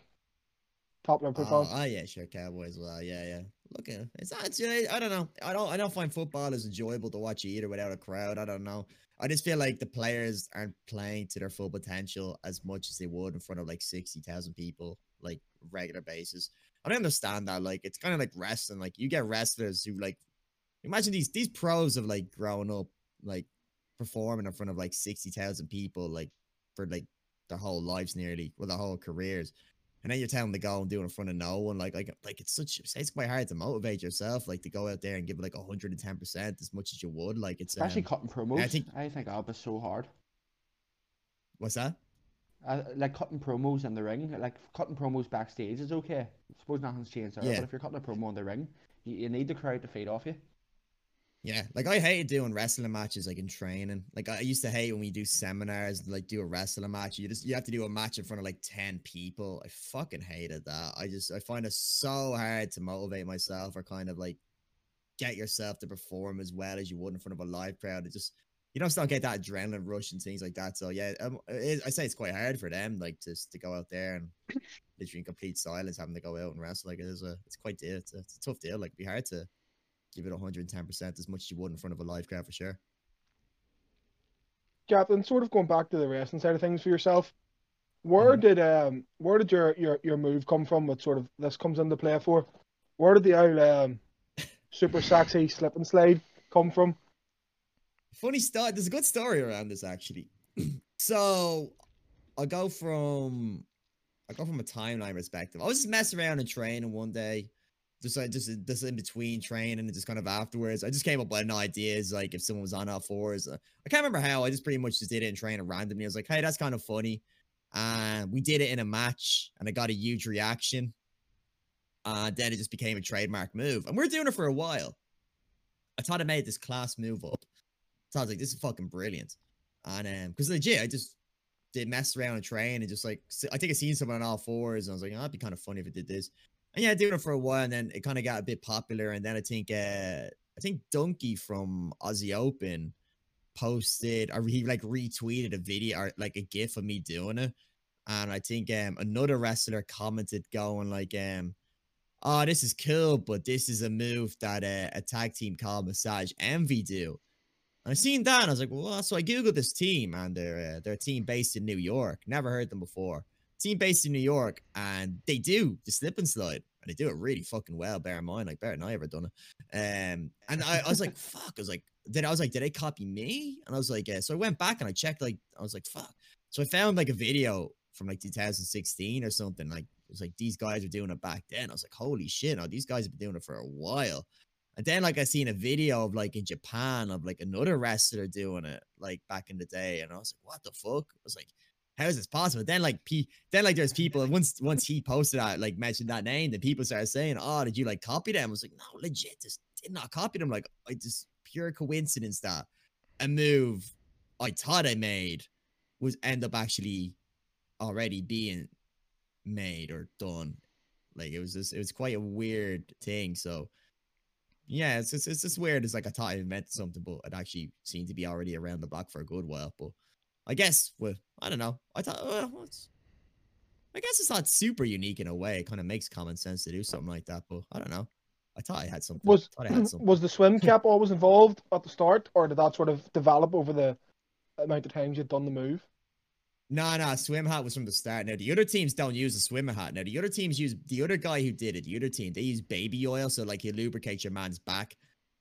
Top Liverpool oh, fans. Oh yeah, sure, Cowboys. Well, yeah, yeah. Look, it's not. I don't know. I don't. I don't find football as enjoyable to watch either without a crowd. I don't know. I just feel like the players aren't playing to their full potential as much as they would in front of like sixty thousand people, like regular basis. I don't understand that. Like it's kind of like wrestling. Like you get wrestlers who like imagine these these pros of like growing up like performing in front of like sixty thousand people like for like their whole lives nearly, well, their whole careers, and then you're telling them to go and do it in front of no one. Like, like, like it's such, it's quite hard to motivate yourself, like to go out there and give like one hundred ten percent as much as you would. Like it's um, actually cutting promos. I think I think I'll be so hard. What's that? Uh, like cutting promos in the ring, like cutting promos backstage is okay. I suppose nothing's changed there, yeah. But if you're cutting a promo in the ring, you, you need the crowd to feed off you. Yeah, like I hated doing wrestling matches like in training. Like I used to hate when we do seminars and like do a wrestling match. You just you have to do a match in front of like ten people. I fucking hated that. I just I find it so hard to motivate myself or kind of like get yourself to perform as well as you would in front of a live crowd. It just you don't still get that adrenaline rush and things like that. So yeah, um, it, I say it's quite hard for them like just to go out there and literally in complete silence having to go out and wrestle. Like it is a it's quite deal. It's a, it's a tough deal. Like it'd be hard to give it one hundred ten percent as much as you would in front of a live crowd for sure. Captain, sort of going back to the wrestling side of things for yourself, where mm-hmm. did um where did your, your your move come from that sort of this comes into play for? Where did the old um super sexy slip and slide come from? Funny story. There's a good story around this actually. So I go from I go from a timeline perspective. I was just messing around and training one day. Just like just, just in between training and just kind of afterwards, I just came up with an idea. Like if someone was on all fours, uh, I can't remember how. I just pretty much just did it in training randomly. I was like, hey, that's kind of funny. And uh, we did it in a match, and I got a huge reaction. And uh, then it just became a trademark move, and we we're doing it for a while. I thought I made this class move up. So I was like, this is fucking brilliant. And um, because legit, I just did mess around and train and just like I think I seen someone on all fours, and I was like, oh, that'd be kind of funny if it did this. And yeah, doing it for a while, and then it kind of got a bit popular. And then I think, uh, I think Donkey from Aussie Open posted, or he like retweeted a video or like a GIF of me doing it. And I think um, another wrestler commented, going like, um, "Oh, this is cool, but this is a move that uh, a tag team called Massage Envy do." And I seen that, and I was like, "Well," so I googled this team, and they're uh, they're a team based in New York. Never heard them before. Team based in New York, and they do the slip and slide, and they do it really fucking well. Bear in mind, like better than I ever done it. Um, and I, I was like, fuck. I was like, then I was like, did they copy me? And I was like, yeah. So I went back and I checked. Like I was like, fuck. So I found like a video from like two thousand sixteen or something. Like it was like these guys were doing it back then. I was like, holy shit! Now these guys have been doing it for a while. And then like I seen a video of like in Japan of like another wrestler doing it like back in the day, and I was like, what the fuck? I was like, how is this possible? Then like P then like there's people, and once once he posted that, like mentioned that name, then people started saying, oh, did you like copy them? I was like, no, legit, just did not copy them. Like I just pure coincidence that a move I thought I made was end up actually already being made or done. Like, it was just, it was quite a weird thing. So yeah, it's just, it's just weird. It's like I thought I meant something, but it actually seemed to be already around the block for a good while. But I guess, well, I don't know. I thought, well, what's, I guess it's not super unique in a way. It kind of makes common sense to do something like that, but I don't know. I thought I had something. Was, I I had something. Was the swim cap always involved at the start, or did that sort of develop over the amount of times you'd done the move? No, no, swim hat was from the start. Now, the other teams don't use a swim hat. Now, the other teams use, the other guy who did it, the other team, they use baby oil. So, like, you lubricate your man's back.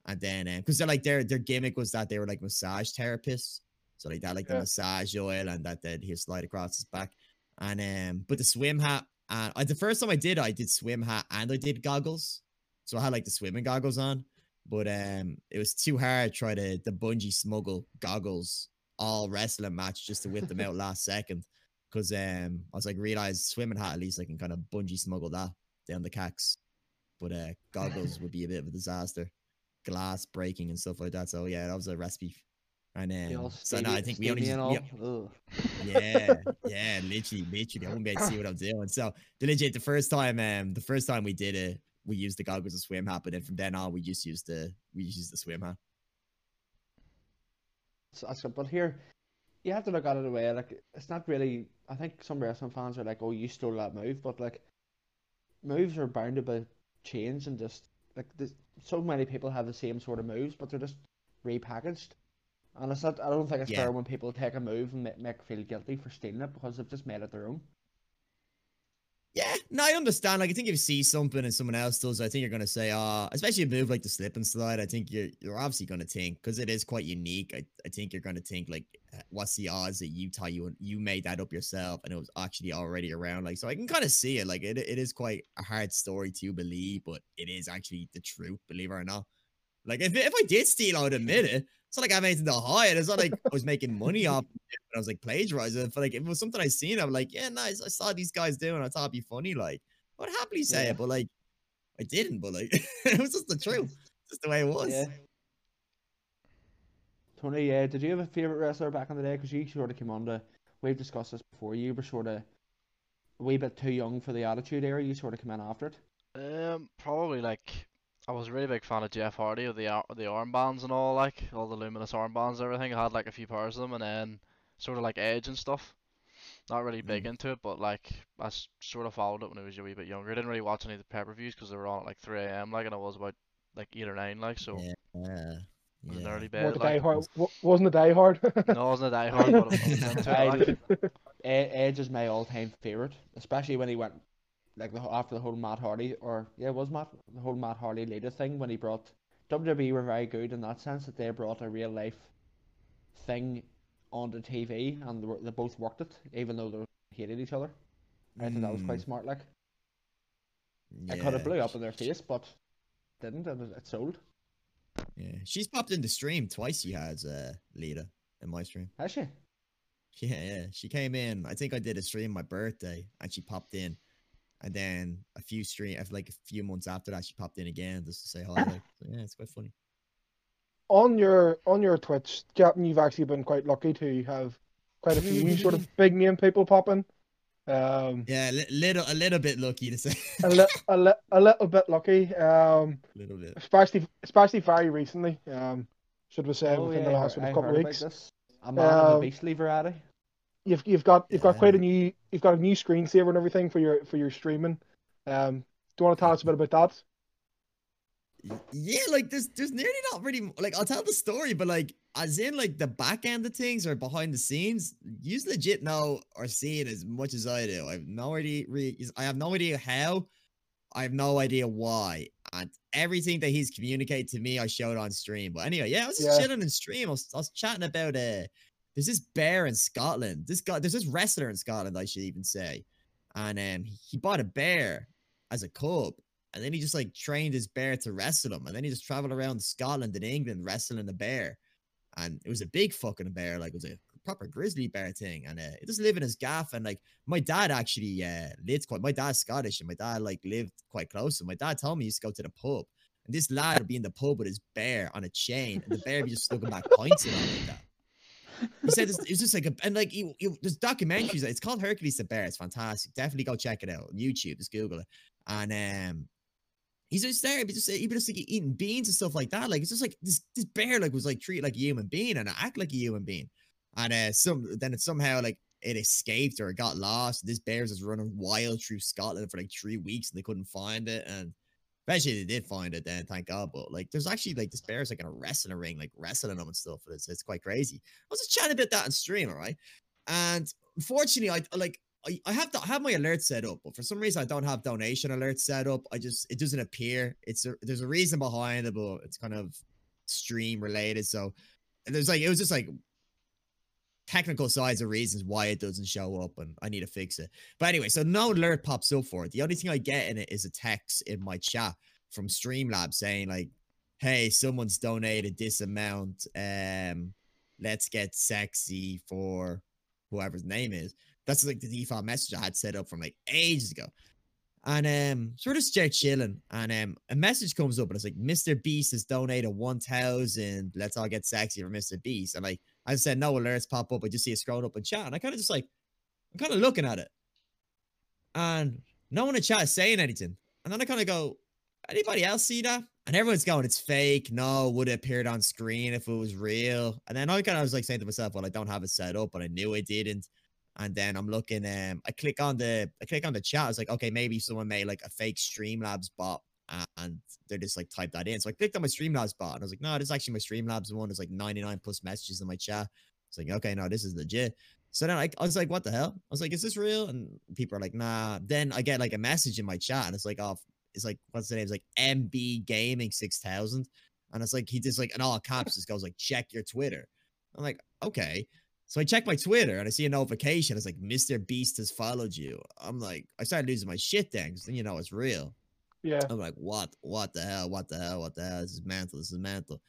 And then, because um, they're like, their, their gimmick was that they were like massage therapists. So, like, that, like yeah. the massage oil, and that then he'll slide across his back. And, um, but the swim hat, and uh, the first time I did, I did swim hat and I did goggles. So, I had like the swimming goggles on. But um, it was too hard to try to the bungee smuggle goggles all wrestling match just to whip them out last second, because um I was like, realized swimming hat, at least I can kind of bungee smuggle that down the cacks, but uh goggles would be a bit of a disaster, glass breaking and stuff like that. So yeah, that was a recipe. And then um, so no, I think we only just, yeah yeah literally literally I wouldn't be able to see what I'm doing. So the legit the first time um the first time we did it, we used the goggles and swim hat, but then from then on we just used the we used the swim hat. So, so, but here, you have to look at it a way, like, it's not really, I think some wrestling fans are like, oh, you stole that move, but, like, moves are bounded by change, and just, like, so many people have the same sort of moves, but they're just repackaged, and it's not, I don't think it's yeah. fair when people take a move and make, make feel guilty for stealing it, because they've just made it their own. Yeah, no, I understand. Like, I think if you see something and someone else does, I think you're going to say, ah, uh, especially a move like the slip and slide, I think you're, you're obviously going to think, because it is quite unique, I, I think you're going to think, like, what's the odds that you tell you, you made that up yourself and it was actually already around? Like, so I can kind of see it. Like, it, it is quite a hard story to believe, but it is actually the truth, believe it or not. Like, if, if I did steal, I would admit it. It's not like I made it to hide. It's not like I was making money off it, and I was like plagiarizing it. But like, if it was something I seen, I'm like, yeah, nice. I saw these guys doing it. I thought it'd be funny. Like, I would happily say yeah. it, but like, I didn't. But like, it was just the truth. Just the way it was. Yeah. Tony, uh, did you have a favorite wrestler back in the day? Because you sort of came on to, we've discussed this before, you were sort of a wee bit too young for the Attitude Era. You sort of came in after it. Um, Probably like, I was a really big fan of Jeff Hardy, of the the armbands and all, like, all the luminous armbands and everything. I had, like, a few pairs of them, and then sort of, like, Edge and stuff. Not really big mm. into it, but, like, I sort of followed it when I was a wee bit younger. I didn't really watch any of the pay-per-views because they were on at, like, three a m, like, and I was about, like, eight or nine, like, so... Yeah, yeah. It was an early bed, like... Hard. Wasn't it Die Hard? No, it wasn't a Die Hard, but it was into it, like. Edge is my all-time favourite, especially when he went... Like, the, after the whole Matt Hardy, or, yeah, it was Matt, the whole Matt Hardy later thing, when he brought, W W E were very good in that sense, that they brought a real-life thing onto T V, and they, they both worked it, even though they hated each other. I mm. think that was quite smart, like. Yeah. It kind of blew up in their face, but didn't, and it sold. Yeah, she's popped in the stream twice, she has, uh, Lita, in my stream. Has she? Yeah, yeah, she came in, I think I did a stream my birthday, and she popped in. And then a few stream, like a few months after that, she popped in again just to say hi. Like, so yeah, it's quite funny. On your on your Twitch, Captain, you've actually been quite lucky to have quite a few sort of big name people popping. Um, yeah, a little a little bit lucky to say. a, li a, li a little bit lucky. Um, a little bit, especially especially very recently. Um, should we say oh, within yeah, the last I couple heard of weeks? A man um, of the beastly variety. You've you've got you've got yeah. quite a new you've got a new screensaver and everything for your for your streaming. Um, do you want to tell us a bit about that? Yeah, like there's there's nearly not really like I'll tell the story, but like as in like the back end of things or behind the scenes, you legit know or see it as much as I do. I've no idea. I have no idea how. I have no idea why. And everything that he's communicated to me, I showed on stream. But anyway, yeah, I was just yeah. chilling in stream. I was, I was chatting about uh. There's this bear in Scotland. This guy, there's this wrestler in Scotland, I should even say. And um, he bought a bear as a cub. And then he just like trained his bear to wrestle him. And then he just traveled around Scotland and England wrestling the bear. And it was a big fucking bear. Like it was a proper grizzly bear thing. And uh, it just lived in his gaff. And like my dad actually uh, lived quite, my dad's Scottish and my dad like lived quite close. And my dad told me he used to go to the pub. And this lad would be in the pub with his bear on a chain, and the bear would be just looking back pints and all like that. He said this, it was just like a, and like he, he, there's documentaries. It's called Hercules the Bear. It's fantastic. Definitely go check it out on YouTube. Just Google it. And um, he's just there. He'd be just, he'd be just like eating beans and stuff like that. Like it's just like this this bear like was like treated like a human being and act like a human being. And uh, some then it somehow like it escaped or it got lost. This bear's just running wild through Scotland for like three weeks and they couldn't find it. And eventually they did find it then, thank God. But like there's actually like this bear's like in a wrestling ring, like wrestling them and stuff. It's it's quite crazy. I was just chatting about that on stream, all right? And unfortunately, I like I, I have to I have my alerts set up, but for some reason I don't have donation alerts set up. I just it doesn't appear. It's a, there's a reason behind it, but it's kind of stream related. So there's like it was just like technical sides of reasons why it doesn't show up, and I need to fix it. But anyway, so no alert pops up for it. The only thing I get in it is a text in my chat from Streamlabs saying like, hey, someone's donated this amount. Um, let's get sexy for whoever's name is. That's like the default message I had set up from like ages ago. And um, so we're just there chilling, and um, a message comes up and it's like, MrBeast has donated one thousand. Let's all get sexy for MrBeast. And like, I said, no alerts pop up. I just see it scrolling up in chat. And I kind of just like, I'm kind of looking at it. And no one in chat is saying anything. And then I kind of go, anybody else see that? And everyone's going, it's fake. No, would it appeared on screen if it was real? And then I kind of was like saying to myself, well, I don't have it set up, but I knew I didn't. And then I'm looking, um, I click on the, I click on the chat. I was like, okay, maybe someone made like a fake Streamlabs bot. And they're just like type that in. So I clicked on my Streamlabs bot and I was like, no, this is actually my Streamlabs one. There's like ninety-nine plus messages in my chat. It's like, okay, no, this is legit. So then I, I was like, what the hell? I was like, is this real? And people are like, nah. Then I get like a message in my chat and it's like, oh, it's like, what's the name? It's like M B Gaming six thousand. And it's like, he just like, in all caps, just goes like, check your Twitter. I'm like, okay. So I check my Twitter and I see a notification. It's like, MrBeast has followed you. I'm like, I started losing my shit then, because then you know it's real. Yeah. I'm like, what? What the hell? What the hell? What the hell? This is mental. This is mental.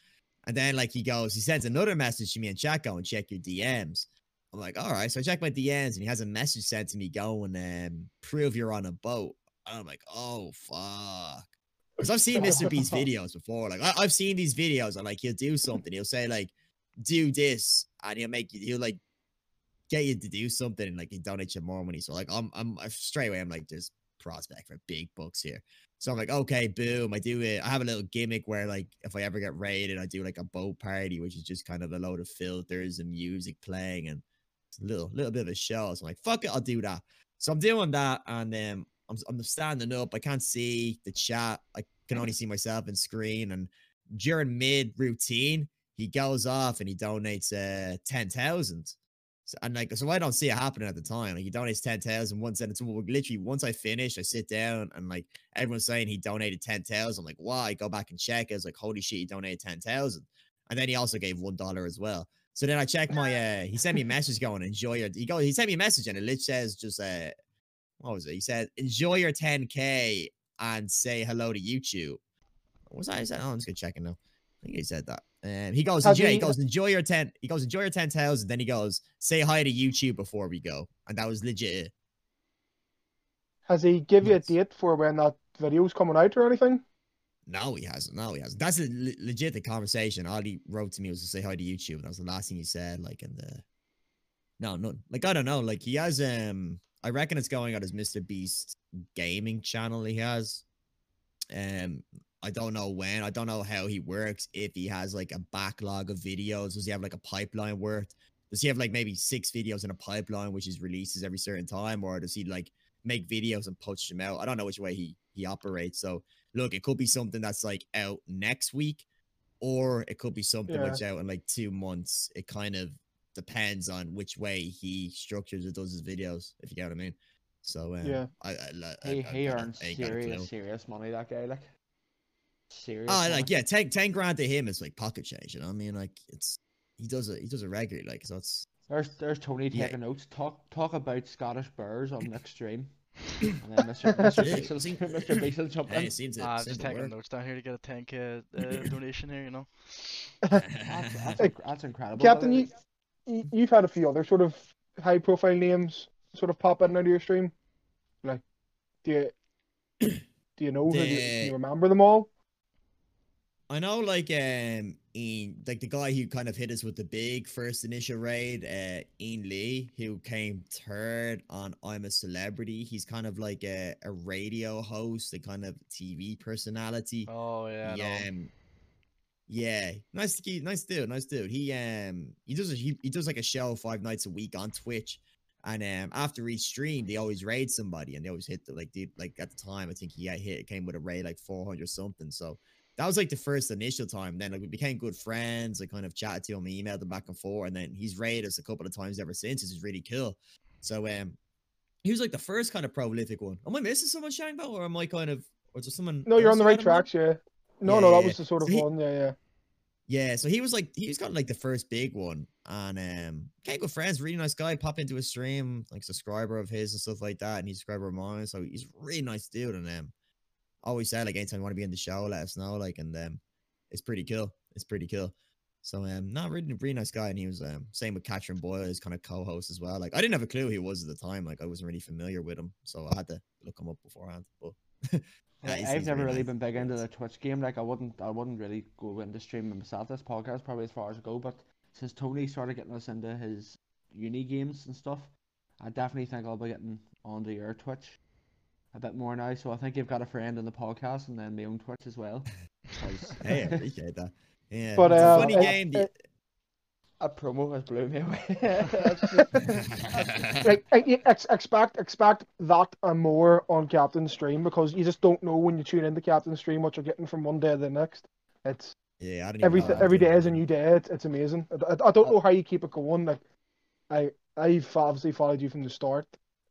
And then, like, he goes, he sends another message to me in chat going, check your D Ms. I'm like, all right. So I check my D Ms and he has a message sent to me going, um, prove you're on a boat. And I'm like, oh, fuck. Because I've seen MrBeast's videos before. Like, I I've seen these videos. And, like, he'll do something. He'll say, like, do this. And he'll make you, he'll, like, get you to do something. And, like, he donate you more money. So, like, I'm, I'm, straight away, I'm like, there's prospect for big bucks here. So I'm like, okay, boom, I do it. I have a little gimmick where like, if I ever get raided, I do like a boat party, which is just kind of a load of filters and music playing and a little, little bit of a show. So I'm like, fuck it, I'll do that. So I'm doing that and then um, I'm, I'm standing up. I can't see the chat. I can only see myself in screen. And during mid routine, he goes off and he donates uh, ten thousand. So, and like, so I don't see it happening at the time. Like, he donates ten thousand once, and it's literally once I finish, I sit down and like everyone's saying he donated ten thousand. I'm like, wow, I go back and check. I was like, holy shit, he donated ten thousand. And then he also gave one dollar as well. So then I check my, uh, he sent me a message going, enjoy your, he, go, he sent me a message and it literally says just, uh, what was it? He said, enjoy your ten K and say hello to YouTube. What was that? I said, oh, I'm just going to check it now. I think he said that. Um, he goes, enjoy, he goes, enjoy your ten. He goes, enjoy your ten thousand. Then he goes, say hi to YouTube before we go, and that was legit. Has he give yes. you a date for when that video's coming out or anything? No, he hasn't. No, he hasn't. That's a le legit the conversation. All he wrote to me was to say hi to YouTube, and that was the last thing he said. Like, in the no, no, like I don't know. Like he has, um, I reckon it's going on his MrBeast gaming channel. He has, um. I don't know when. I don't know how he works. If he has like a backlog of videos, does he have like a pipeline worth? Does he have like maybe six videos in a pipeline, which is releases every certain time? Or does he like make videos and push them out? I don't know which way he, he operates. So look, it could be something that's like out next week, or it could be something yeah. that's out in like two months. It kind of depends on which way he structures or does his videos, if you get what I mean. So um, yeah, I, I, I, he, I, he earns I, I serious, serious money, that guy. Like, Seriously? Oh, like yeah, ten ten grand to him is like pocket change. You know, I mean, like it's he does it he does it regularly. Like so it's there's there's Tony taking yeah. notes. Talk talk about Scottish Bears on next stream. And then Mister Mister Beasel jumped in. Seems it, uh, just taking notes down here to get a ten K uh, donation here. You know, that's, that's, that's incredible. Captain, you, you've had a few other sort of high profile names sort of pop in and out of your stream. Like, do you do you know? The... Who, do, you, do you remember them all? I know, like, um, Iain, like the guy who kind of hit us with the big first initial raid, uh, Iain Lee, who came third on I'm a Celebrity. He's kind of like a, a radio host, a kind of T V personality. Oh yeah, yeah, no. yeah. Nice, nice dude, nice dude. He um, he does a, he, he does like a show five nights a week on Twitch. And um, after each stream, they always raid somebody, and they always hit the like, the, like at the time, I think he got hit, it came with a raid like four hundred something. So that was like the first initial time. Then like we became good friends. I kind of chatted to him, emailed him back and forth, and then he's raided us a couple of times ever since. This is really cool. So um, he was like the first kind of prolific one. Am I missing someone, Shango, or am I kind of, or is there someone? No, you're on the right tracks. Yeah. No, yeah, no, that was the sort of so one. He, yeah, yeah. Yeah, so he was like, he's got like the first big one, and um, came with friends, really nice guy. Pop into his stream, like subscriber of his and stuff like that, and he's a subscriber of mine. So he's a really nice dude, and um, always said like, anytime you want to be in the show, let us know. Like, and um, it's pretty cool. It's pretty cool. So um, not really, really nice guy, and he was um, same with Katherine Boyle, his kind of co-host as well. Like, I didn't have a clue who he was at the time. Like, I wasn't really familiar with him, so I had to look him up beforehand. But. Yeah, I've never really nice. been big into the Twitch game. Like I wouldn't, I wouldn't really go into streaming myself. This podcast probably as far as I go. But since Tony started getting us into his uni games and stuff, I definitely think I'll be getting onto your Twitch a bit more now. So I think you've got a friend in the podcast, and then my own Twitch as well. Hey, I appreciate that. Yeah, but it's uh, a funny uh, game. Uh, A promo has blown me away. like, ex expect, expect that and more on Captain's stream, because you just don't know when you tune into Captain's stream what you're getting from one day to the next. It's yeah, I didn't every know every day is a new day. It's, it's amazing. I, I, I don't know how you keep it going. Like, I I've obviously followed you from the start.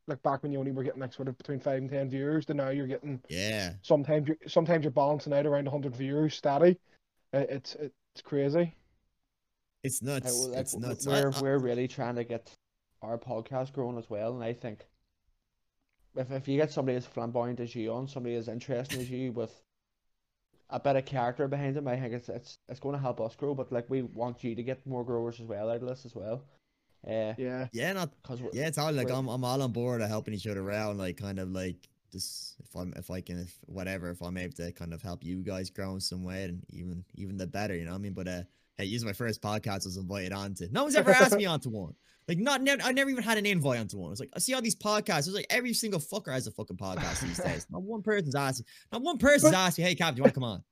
Like back when you only were getting like sort of between five and ten viewers, to now you're getting yeah. Sometimes you're sometimes you're balancing out around a hundred viewers steady. It, it's it's crazy. It's nuts. Like, it's nuts. We're, we're really trying to get our podcast growing as well, and I think if, if you get somebody as flamboyant as you on, somebody as interesting as you with a bit of character behind them, I think it's it's it's going to help us grow. But like we want you to get more growers as well out of this as well. Uh, yeah. Yeah. Not. Yeah. It's all like I'm I'm all on board of helping each other out, like kind of like just if I'm if I can if whatever if I'm able to kind of help you guys grow in some way, and even even the better, you know what I mean? But uh. Hey, using my first podcast I was invited on to. No one's ever asked me on to one. Like, not, never, I never even had an invite on to one. It's like, I see all these podcasts. It's like every single fucker has a fucking podcast these days. Not one person's asking. Not one person's asking. Hey, Cap, do you want to come on?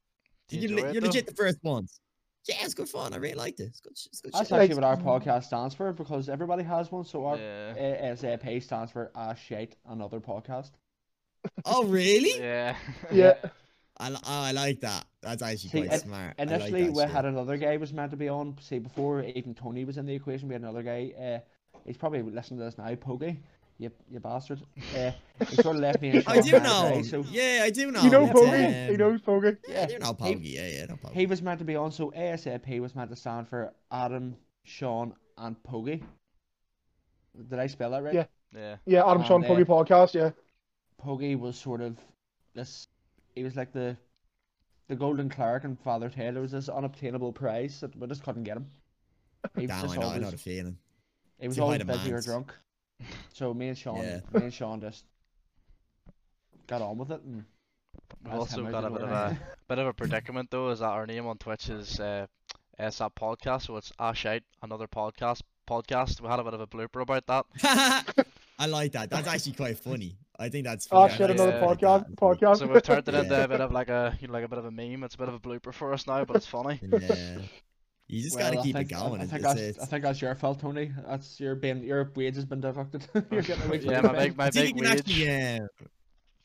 You you're it, you're legit the first ones. Yeah, it's good fun. I really liked it. It's good. It's good. That's shit. Actually what our podcast stands for, because everybody has one. So our yeah. S A P stands for "Ah Shite Another Podcast." Oh, really? Yeah. Yeah. I, I like that. That's actually see, quite it, smart. Initially, like we shit. had another guy was meant to be on. See, before even Tony was in the equation, we had another guy. Uh, he's probably listening to this now, Poggy. You, you bastard. Uh, he sort of left me in I do know. Guy, so... Yeah, I do know. You know Poggy. Um... You know Poggy. Yeah, you know Poggy. Yeah, yeah, no Poggy. He was meant to be on, so A S A P was meant to stand for Adam, Sean, and Poggy. Did I spell that right? Yeah. Yeah. Yeah. Adam, and, Sean, uh, Poggy podcast. Yeah. Poggy was sort of this. He was like the the golden clerk and Father Taylor was this unobtainable prize that we just couldn't get him. He was Damn, just I know, always, I know the feeling. He was always busy or drunk. So me and Sean, yeah. me and Sean just got on with it. And we also got a bit of a bit of a predicament though, is that our name on Twitch is uh, S A P Podcast, so it's Ash Out Another Podcast. Podcast. We had a bit of a blooper about that. I like that. That's actually quite funny. I think that's funny. Oh shit, another yeah. podcast. podcast. So we've turned it into yeah. a bit of like a you know, like a bit of a meme. It's a bit of a blooper for us now, but it's funny. Yeah. You just well, gotta I keep think, it going. I think, that's, I think that's your fault, Tony. That's your been your wage has been deducted. You're getting a wage. Yeah, my big, my I big wage. Actually, yeah.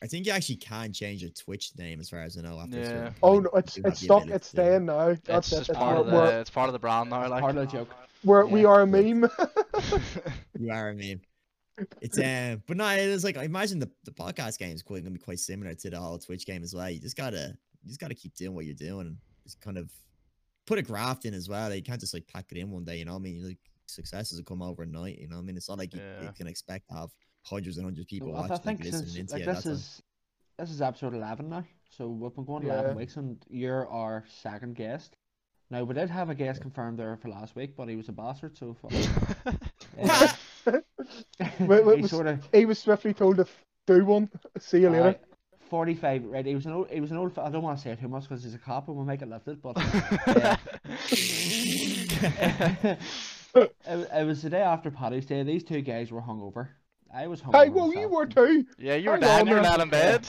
I think you actually can change your Twitch name, as far as I know. After yeah. Sort of, oh no, it's it's stuck. It's staying now. That's it's it. It's part, part of the it's part of the brand now. Like part of the joke. We're, yeah. We are a meme. You are a meme. It's um, but no, it's like I imagine the, the podcast game is quite gonna be quite similar to the whole Twitch game as well. You just gotta you just gotta keep doing what you're doing and just kind of put a graft in as well. You can't just like pack it in one day, you know what I mean? Like successes will come overnight, you know what I mean? It's not like you, yeah. you can expect to have hundreds and hundreds of people well, watching I think like, since, listening into like, this is time. This is episode eleven now, so we've been going yeah. eleven weeks, and you're our second guest. Now we did have a guest yeah. confirmed there for last week, but he was a bastard, so fuck. uh, he, was, sorta... he was swiftly told to do one. See you later. forty-five, right? He was an old, he was an old, I don't want to say it too much because he's a cop and we'll make it lifted, but uh, it, it was the day after Paddy's Day. These two guys were hungover. I was hungover. Hey, well, you were too. Yeah, you were down, you were not in bed.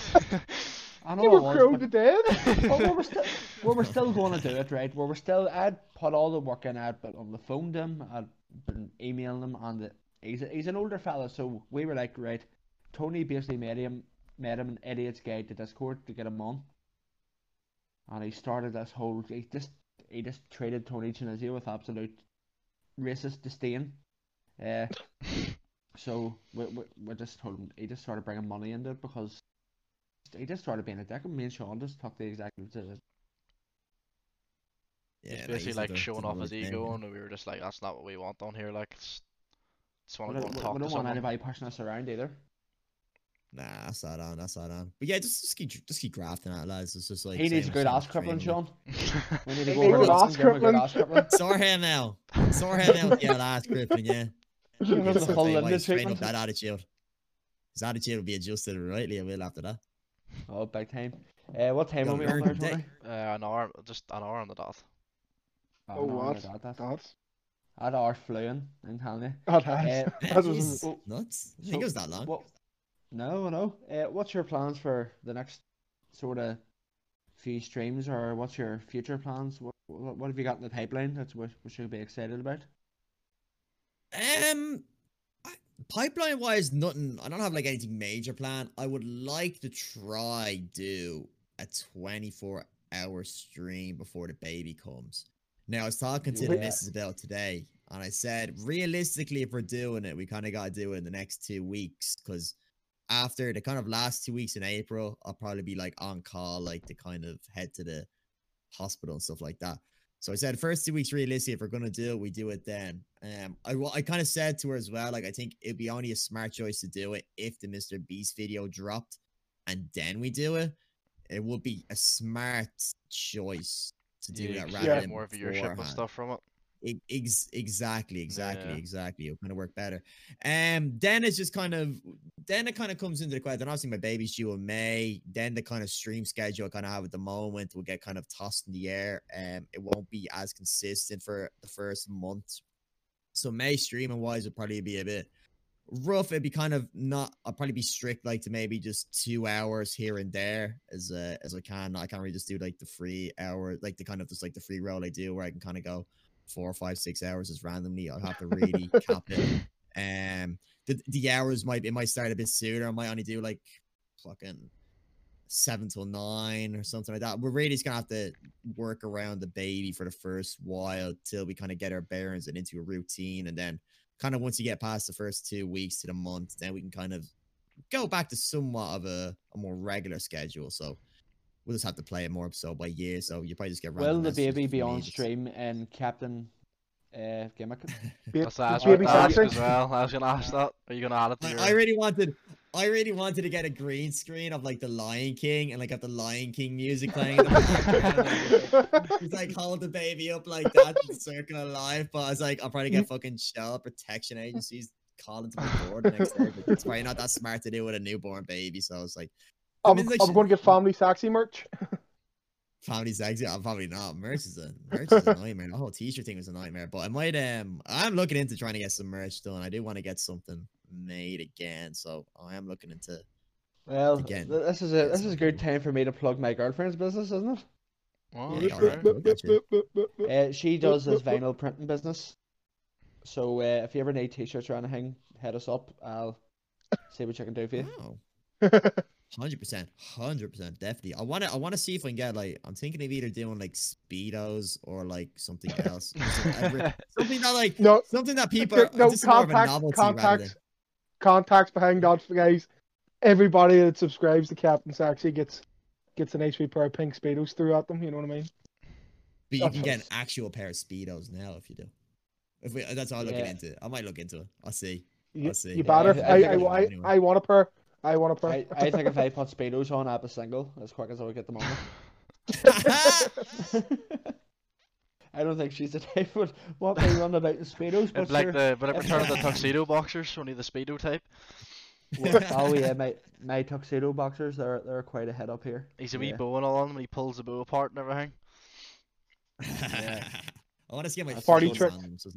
I know you were crowed to death. But we were still, we were still going to do it, right? We were still, I'd put all the work in, I'd been on the phone to him, I'd been emailing him, and the, he's, a, he's an older fella, so we were like, right, Tony basically made him, made him an idiot's guide to Discord to get him on. And he started this whole, he just, he just treated Tony Chinizio with absolute racist disdain. Uh, so we, we, we just told him, he just started bringing money into it because he just started being a dick, and me and Sean just took the exact decision. Yeah, he's basically like showing off his ego, and we were just like, that's not what we want on here, like, it's, it's one we don't, we, talk we don't to want anybody pushing us around either. Nah, that's not on, that's not on. But yeah, just, just keep just keep grafting at it, lads. It's just like he needs a good ass crippling, Sean. We need to go over ass crippling. Sorhan now. Sorhan now, yeah, ass crippling, yeah. That's a whole like, straight up that attitude. His attitude will be adjusted rightly a little after that. Oh, big time. Uh, what time are we on Thursday? Uh, an hour, just an hour on the dot. Oh, what? That's an hour flew in, I'm telling you. Oh, that was nuts. I think it was that long. No, no. Uh, what's your plans for the next sort of few streams, or what's your future plans? What what, what have you got in the pipeline that's what we should be excited about? Um, I, pipeline wise, nothing. I don't have like anything major planned. I would like to try do a twenty-four hour stream before the baby comes. Now I was talking to yeah. the missus about today, and I said realistically, if we're doing it, we kind of got to do it in the next two weeks because. After the kind of last two weeks in April, I'll probably be like on call, like to kind of head to the hospital and stuff like that. So I said, first two weeks realistically, if we're gonna do it, we do it then. Um, I I kind of said to her as well, like I think it'd be only a smart choice to do it if the Mister Beast video dropped, and then we do it. It would be a smart choice to do yeah, that rather yeah. than more viewership and stuff from it. It, ex exactly, exactly, yeah. exactly. It'll kind of work better. Um, then it's just kind of, then it kind of comes into the question. Then obviously my baby's due in May. Then the kind of stream schedule I kind of have at the moment will get kind of tossed in the air. Um, it won't be as consistent for the first month. So May streaming wise would probably be a bit rough. It'd be kind of not. I'll probably be strict like to maybe just two hours here and there as uh, as I can. I can't really just do like the free hour, like the kind of just like the free roll I do where I can kind of go. Four, five, six hours is randomly. I'll have to really cap it. Um, the the hours might it might start a bit sooner. I might only do like fucking seven till nine or something like that. We're really just gonna have to work around the baby for the first while till we kind of get our bearings and into a routine. And then kind of once you get past the first two weeks to the month, then we can kind of go back to somewhat of a, a more regular schedule. So. We'll just have to play it more episode by year, so you probably just get. Will the baby be on stream and Captain uh, Gimmick? That's ask baby ask as well. I was gonna ask that. Are you gonna add it? To like, your... I really wanted, I really wanted to get a green screen of like the Lion King and like have the Lion King music playing. It's like hold the baby up like that, circle of life. But I was like, I'll probably get fucking child protection agencies calling to my door the next day. But it's probably not that smart to do with a newborn baby. So I was like. I mean, I'm, like, I'm going to get Family Sexy merch. Family Sexy? I'm probably not. Merch is a, merch is a nightmare. The whole t-shirt thing was a nightmare. But I might, um, I'm looking into trying to get some merch done. I do want to get something made again. So I am looking into. Well, again, this is a this is a good time for me to plug my girlfriend's business, isn't it? Wow, yeah, right. uh, she does this vinyl printing business. So uh, if you ever need t-shirts or anything, head us up. I'll see what you can do for you. Wow. one hundred percent, one hundred percent, definitely. I want to, I want to see if I can get like. I'm thinking of either doing like speedos or like something else, something, something that like, no, something that people. Are, no contact, contacts, contacts behind that, guys. Everybody that subscribes to Captain Sexy gets gets an H P pair of pink speedos throughout them. You know what I mean? But you that's can nice. Get an actual pair of speedos now if you do. If we, that's all I'm looking yeah. into. I might look into it. I'll see. You, I'll see. You better. Yeah, I, I, I, anyway. I want a pair. I want to. I, I think if I put speedos on, I'd be single as quick as I would get them on. I don't think she's the type would want me running about in speedos. But it's like sure. the but I return of the tuxedo boxers, only the speedo type. Oh yeah, my my tuxedo boxers, they're they're quite a head up here. He's a wee yeah. bow and all on him when he pulls the bow apart and everything. Yeah. I want to see my party trick. Them, so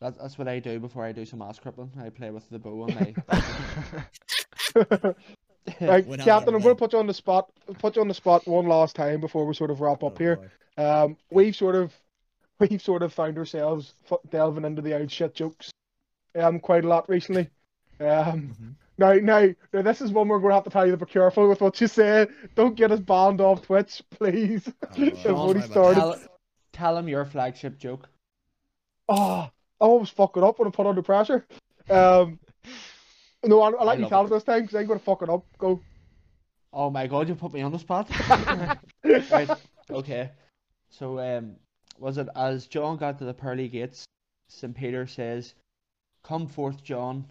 that's that's what I do before I do some ass crippling. I play with the bow and my. Right, when Captain, I'm going to put you on the spot. Put you on the spot one last time before we sort of wrap up oh, here. Boy. Um, we've sort of, we've sort of found ourselves delving into the old shit jokes, um, quite a lot recently. Um, mm-hmm. now, now, now, this is one we're going to have to tell you to be careful with what you say. Don't get us banned off Twitch, please. Oh, Sean, started. Tell, tell him your flagship joke. Oh, I always fuck it up when I put under pressure. Um. No, I, I like I you tell it this time because I'm going to fuck it up. Go. Oh my god, you put me on the spot. Right, okay. So, um, was it as John got to the pearly gates, Saint Peter says, "Come forth, John,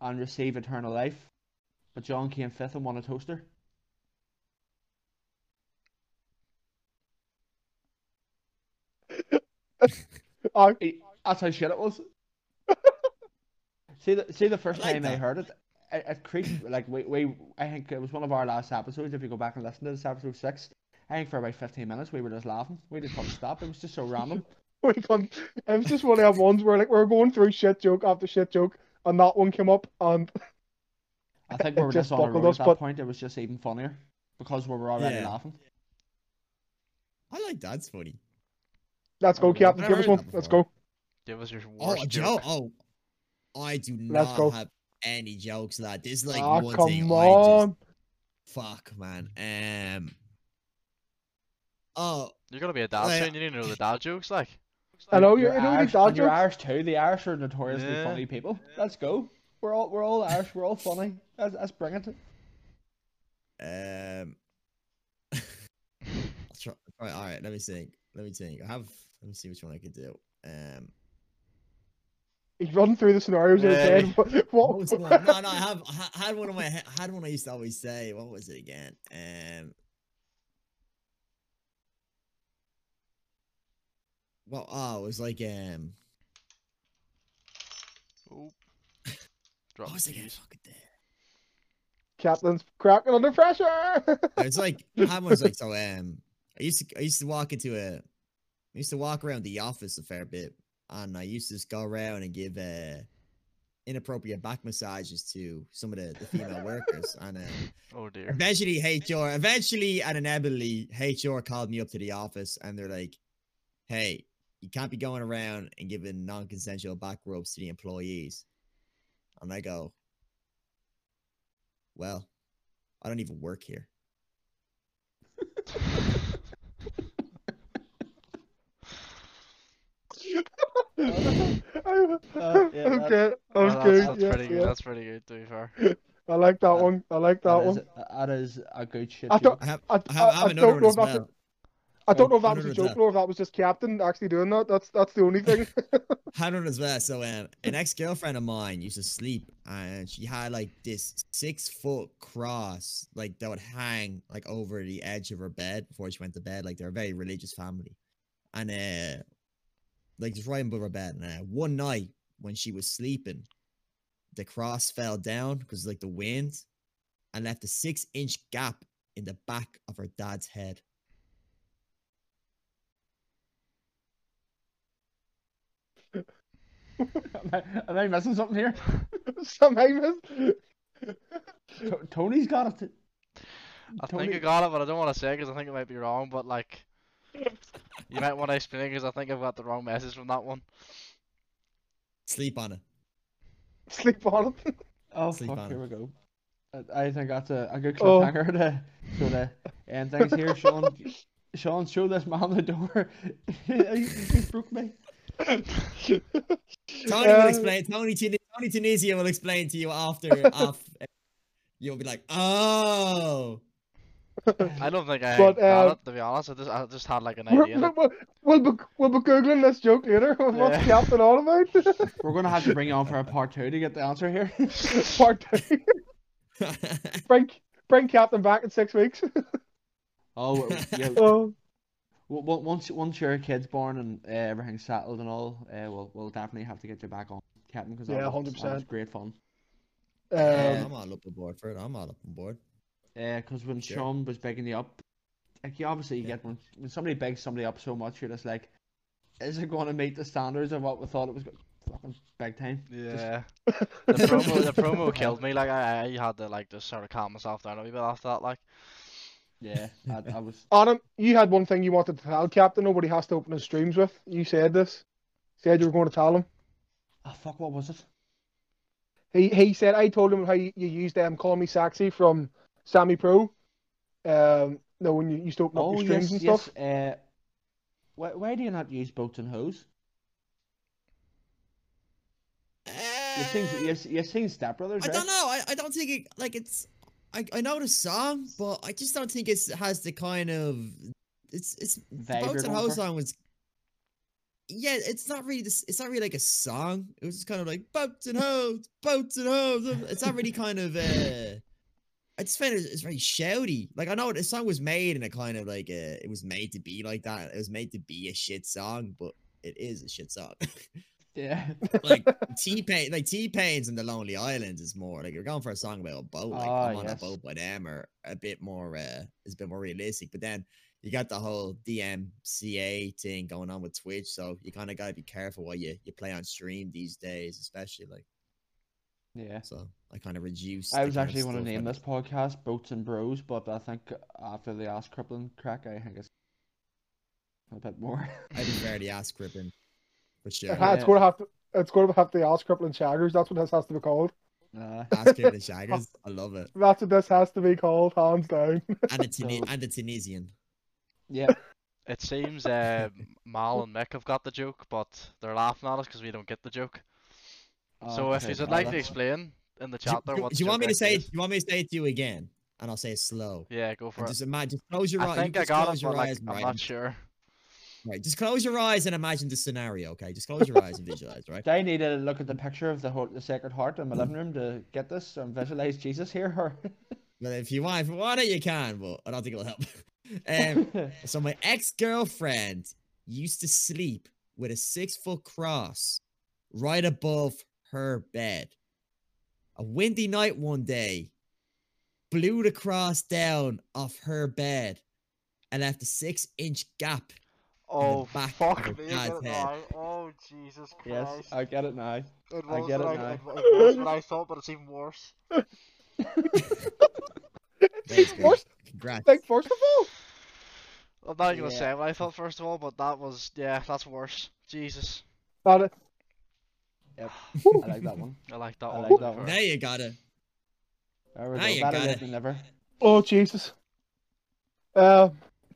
and receive eternal life." But John came fifth and won a toaster. I, that's how shit it was. See the, see the first like time that. I heard it, it, it creeped, like, we, we, I think it was one of our last episodes, if you go back and listen to this, episode six, I think for about fifteen minutes, we were just laughing, we just couldn't stop, it was just so random. We couldn't, it was just one of them ones where, like, we were going through shit joke after shit joke, and that one came up, and... I think we were just, just on a road us, at that but... point, it was just even funnier, because we were already yeah. laughing. I like that's funny. Let's go, Captain, give us one, let's go. Give us your worst oh, joke. Oh, I do not have any jokes, lad. This is like oh, one come thing on. I just... Fuck, man. Um... Oh... You're gonna be a dad like... soon, you need to know the dad jokes, like. I know, you're, you're Irish, dad jokes. You're Irish too, the Irish are notoriously yeah. funny people. Yeah. Let's go. We're all, we're all Irish, we're all funny. Let's, let's bring it. Um... I'll try... Alright, alright, let me think. Let me think. I have... Let me see which one I could do. Um... He's running through the scenarios in his head. What was one? No, no, I have I had one in my head. I had one I used to always say. What was it again? Um, well, oh, it was like um. Oh, what was it again? Fucking there. Captain's cracking under pressure. It's like I had one was like so. Um, I used to I used to walk into a, I used to walk around the office a fair bit. And I used to just go around and give uh, inappropriate back massages to some of the, the female workers. And uh, oh dear. Eventually, H R, eventually and inevitably, H R called me up to the office and they're like, "Hey, you can't be going around and giving non-consensual back rubs to the employees." And I go, "Well, I don't even work here." I'm good. I'm good. That's pretty good. That's pretty good. To be fair, I like that uh, one. I like that, that one. Is, that is a good shit. I don't. I have, I, I, I, I don't know if that's. Well. I don't oh, know if that was a joke or if that was just Captain actually doing that. That's that's the only thing. Hundred as well. So um, an ex-girlfriend of mine used to sleep, and she had like this six-foot cross, like that would hang like over the edge of her bed before she went to bed. Like they're a very religious family, and uh. Like, just right above her bed. And uh, one night, when she was sleeping, the cross fell down because, like, the wind and left a six-inch gap in the back of her dad's head. am, I, am I missing something here? Something Tony's got it. I Tony... think I got it, but I don't want to say because I think it might be wrong, but, like... You might want to explain it because I think I've got the wrong message from that one. Sleep on it. Sleep on it. Oh, Sleep fuck, on here it. We go. I, I think that's a, a good cliffhanger oh. to sort of end things here. Sean, Sean, show this man the door. You broke me. Tony um, will explain. Tony, Tony Tunisia will explain to you after. after you'll be like, oh. I don't think I but, got um, it, to be honest. I just, I just had like an idea. We'll, we'll, we'll, be, we'll be Googling this joke later. Yeah. What's Captain all about? We're going to have to bring you on for a part two to get the answer here. Part two. bring, bring Captain back in six weeks. Oh, yeah. Oh. Well, once, once your kid's born and uh, everything's settled and all, uh, we'll, we'll definitely have to get you back on, Captain, because yeah, that was great fun. Um, yeah, I'm all up on board for it. I'm all up on board. Yeah, because when sure. Sean was begging you up, like you obviously yeah. get when, when somebody begs somebody up so much, you're just like, is it going to meet the standards of what we thought it was going to? Fucking big time. Yeah. the promo, the promo killed me. Like I, I had to like just sort of calm myself down a wee bit after that. Like, yeah, I, I was. Adam, you had one thing you wanted to tell Captain. Nobody has to open his streams with. You said this. Said you were going to tell him. Ah, oh, fuck. What was it? He he said I told him how you, you used um Call Me Sexy from Sampy Pro. Um, no, when you used to open oh, up your streams yes, and yes. stuff. Uh, why why do you not use boats and hose? You've seen, you've, you've seen Step Brothers, I right? don't know. I, I don't think it, like it's. I, I know the song, but I just don't think it has the kind of. It's it's. Boats and Hose song was. Yeah, it's not really. This, it's not really like a song. It was just kind of like boats and hose, boats and hose. It's not really kind of. Uh, I just found it, it's very shouty. Like I know the song was made in a kind of like a. It was made to be like that. It was made to be a shit song, but it is a shit song. Yeah, like T-Pain, like T-Pain's and the Lonely Island is more like you're going for a song about a boat, like oh, I'm on yes. a boat by them, or a bit more, uh, it's a bit more realistic. But then you got the whole D M C A thing going on with Twitch, so you kind of gotta be careful what you you play on stream these days, especially like. Yeah. So I kind of reduced. I was actually want to name this podcast "Boats and Bros," but I think after the ass crippling crack, I think it's a bit more. I prefer the ass crippling. Sure. Yeah. It's going to have to. It's going to have the ass crippling shaggers. That's what this has to be called. Uh, ass crippling shaggers. I love it. That's what this has to be called, hands down. And a Tun- so, and a Tunisian. Yeah. It seems uh, Mal and Mick have got the joke, but they're laughing at us because we don't get the joke. Oh, so okay, if you'd like to explain in the chat, there. Do, do you want me to say? Is. You want me to say it to you again? And I'll say it slow. Yeah, go for and it. Just imagine. Close your I eyes. I think I got it, but like, I'm right. not sure. Right, just close your eyes and imagine the scenario, okay? Just close your eyes and visualize, right? I need to look at the picture of the whole, the Sacred Heart in my living room to get this and visualize Jesus here. Or... Well, if you want, if you want it, you can, but I don't think it'll help. Um, so my ex-girlfriend used to sleep with a six-foot cross right above her bed. A windy night one day, blew the cross down off her bed and left a six-inch gap. Oh, fuck me, I now. Oh, Jesus Christ. Yes, I get it now. It I get it I, now. It, it was what I thought, but it's even worse. It's even worse? Congrats. Like, first of all? I'm not even going to say what I thought, first of all, but that was, yeah, that's worse. Jesus. Got it. Yep, I like that one. I like that I one. Like that one. Now you got it. There we now go. You Better got it. Than never. Oh, Jesus. Um... Uh,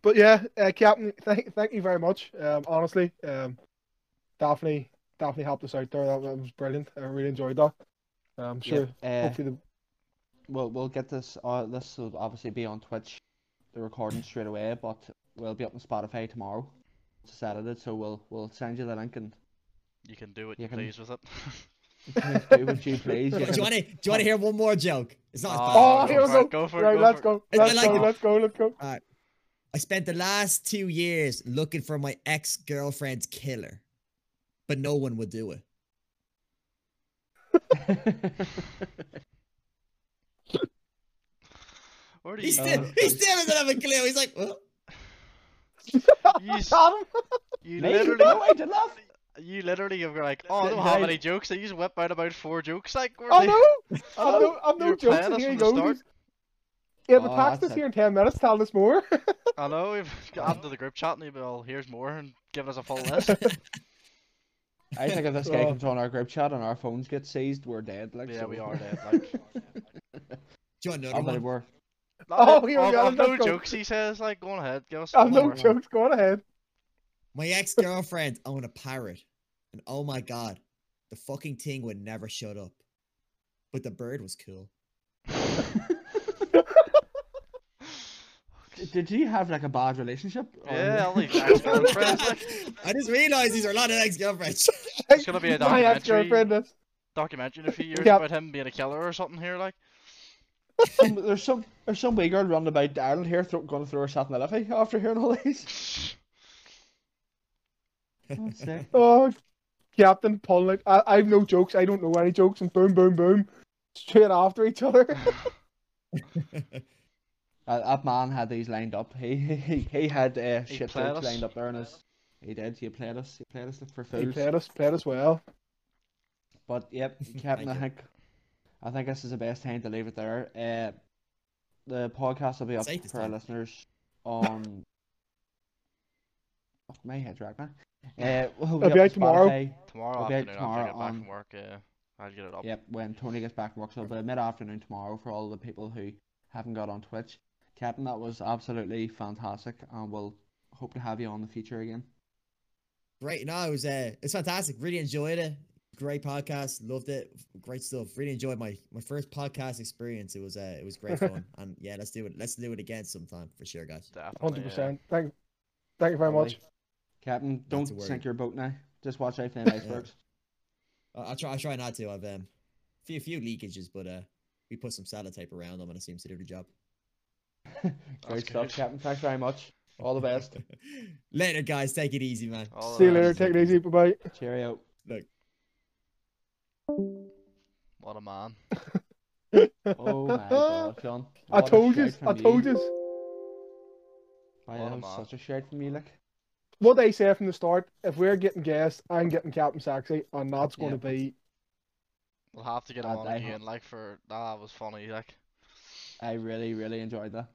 But yeah, uh, Captain, thank thank you very much. Um, honestly, um, Daphne, Daphne helped us out there. That, that was brilliant. I really enjoyed that. I'm sure. Yeah, uh, hopefully, the... we'll we'll get this. Uh, this will obviously be on Twitch, the recording straight away. But we'll be up on Spotify tomorrow, it's Saturday. So we'll we'll send you the link and you can do what you, you can... please with it. Do what you please. You do, you want to, do you want to hear one more joke? It's not. Oh, here we go. Go for it. Right, go let's, go. It. Let's, go. Like... let's go. Let's go. Let's go. All right. I spent the last two years looking for my ex-girlfriend's killer, but no one would do it. Where do you he's, still, he still doesn't have a clue. He's like, well. You, you literally, you literally are like, oh, I don't have any jokes. I just whip out about four jokes. Like, I know, I know, I know jokes. And here you go. Yeah, but oh, text us here in ten minutes, tell us more. I know, we've got into the group chat and well, here's more and giving us a full list. I think if this guy comes on our group chat and our phones get seized, we're dead. Like, yeah, so we are dead. Like, do you want another one? More? Oh, here we go. I've no jokes, he says. Like, go on ahead. Give us I've no jokes, go on ahead. My ex-girlfriend owned a parrot. And oh my god, the fucking thing would never shut up. But the bird was cool. Did you have like a bad relationship? Yeah, only ex-girlfriends. I just realised these are a lot of ex-girlfriends. It's gonna be a documentary. Documentary in a few years yep. about him being a killer or something here, like. um, there's some there's some wee girl running about Ireland here, th going through her sat in the liffey after hearing all these. Oh, Captain Paul, like I I've no jokes. I don't know any jokes, and boom, boom, boom. straight after each other. Uh, that man had these lined up. He he he had uh, he shit jokes lined up there, and his, he did. He played us. He played us for fools. He played us. Played us well. But yep, Captain. I think I think this is the best time to leave it there. Uh, the podcast will be up Safest for time. Our listeners on. Oh, my head's right, man. Uh, we'll It'll be, be out tomorrow. Tomorrow we'll afternoon, tomorrow I'll get back from work. Uh, I'll get it up. Yep, when Tony gets back from work, so it'll be mid-afternoon tomorrow for all the people who haven't got on Twitch. Captain, that was absolutely fantastic, and we'll hope to have you on the future again. Great, no, it was uh, it's fantastic. Really enjoyed it. Great podcast, loved it. Great stuff. Really enjoyed my my first podcast experience. It was uh, it was great fun, and yeah, let's do it. Let's do it again sometime for sure, guys. Hundred yeah. percent. Thank, thank you very Probably. much. Captain, don't sink your boat now. Just watch out for the icebergs. Yeah. I try. I try not to. I've um, few few leakages, but uh, we put some salad tape around them, and it seems to do the job. Great stuff, Captain. Thanks very much. All the best. Later, guys. Take it easy, man. All See you later. Take it easy. Bye bye. Cheerio. Look. What a man. Oh my God, John. What I told you. I told you. I am such a shirt from you, look. What they say from the start, if we're getting guests, I'm getting Captain Sexy, and that's going yeah. to be... We'll have to get him on again, like, for... Nah, that was funny, like. I really, really enjoyed that.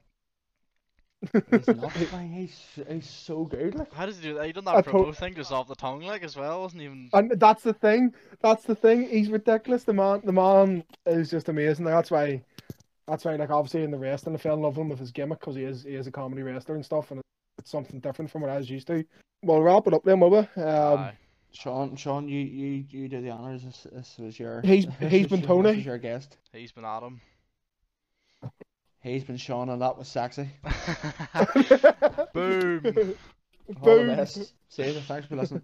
He's not playing, he's, he's so good, like. How does he do that? He done that promo thing just off the tongue, like, as well, wasn't even... And that's the thing, that's the thing, he's ridiculous, the man, the man is just amazing, like, that's why, that's why, like, obviously in the wrestling, I fell in love with him with his gimmick, because he is, he is a comedy wrestler and stuff, and... It's something different from what I was used to. We'll wrap it up then, will we? Um, Sean, Sean, you, you, you do the honors. This, this was your. He's he's been Tony. This was your guest. He's been Adam. He's been Sean, and that was sexy. Boom. Boom. All the best. See you. Thanks for listening.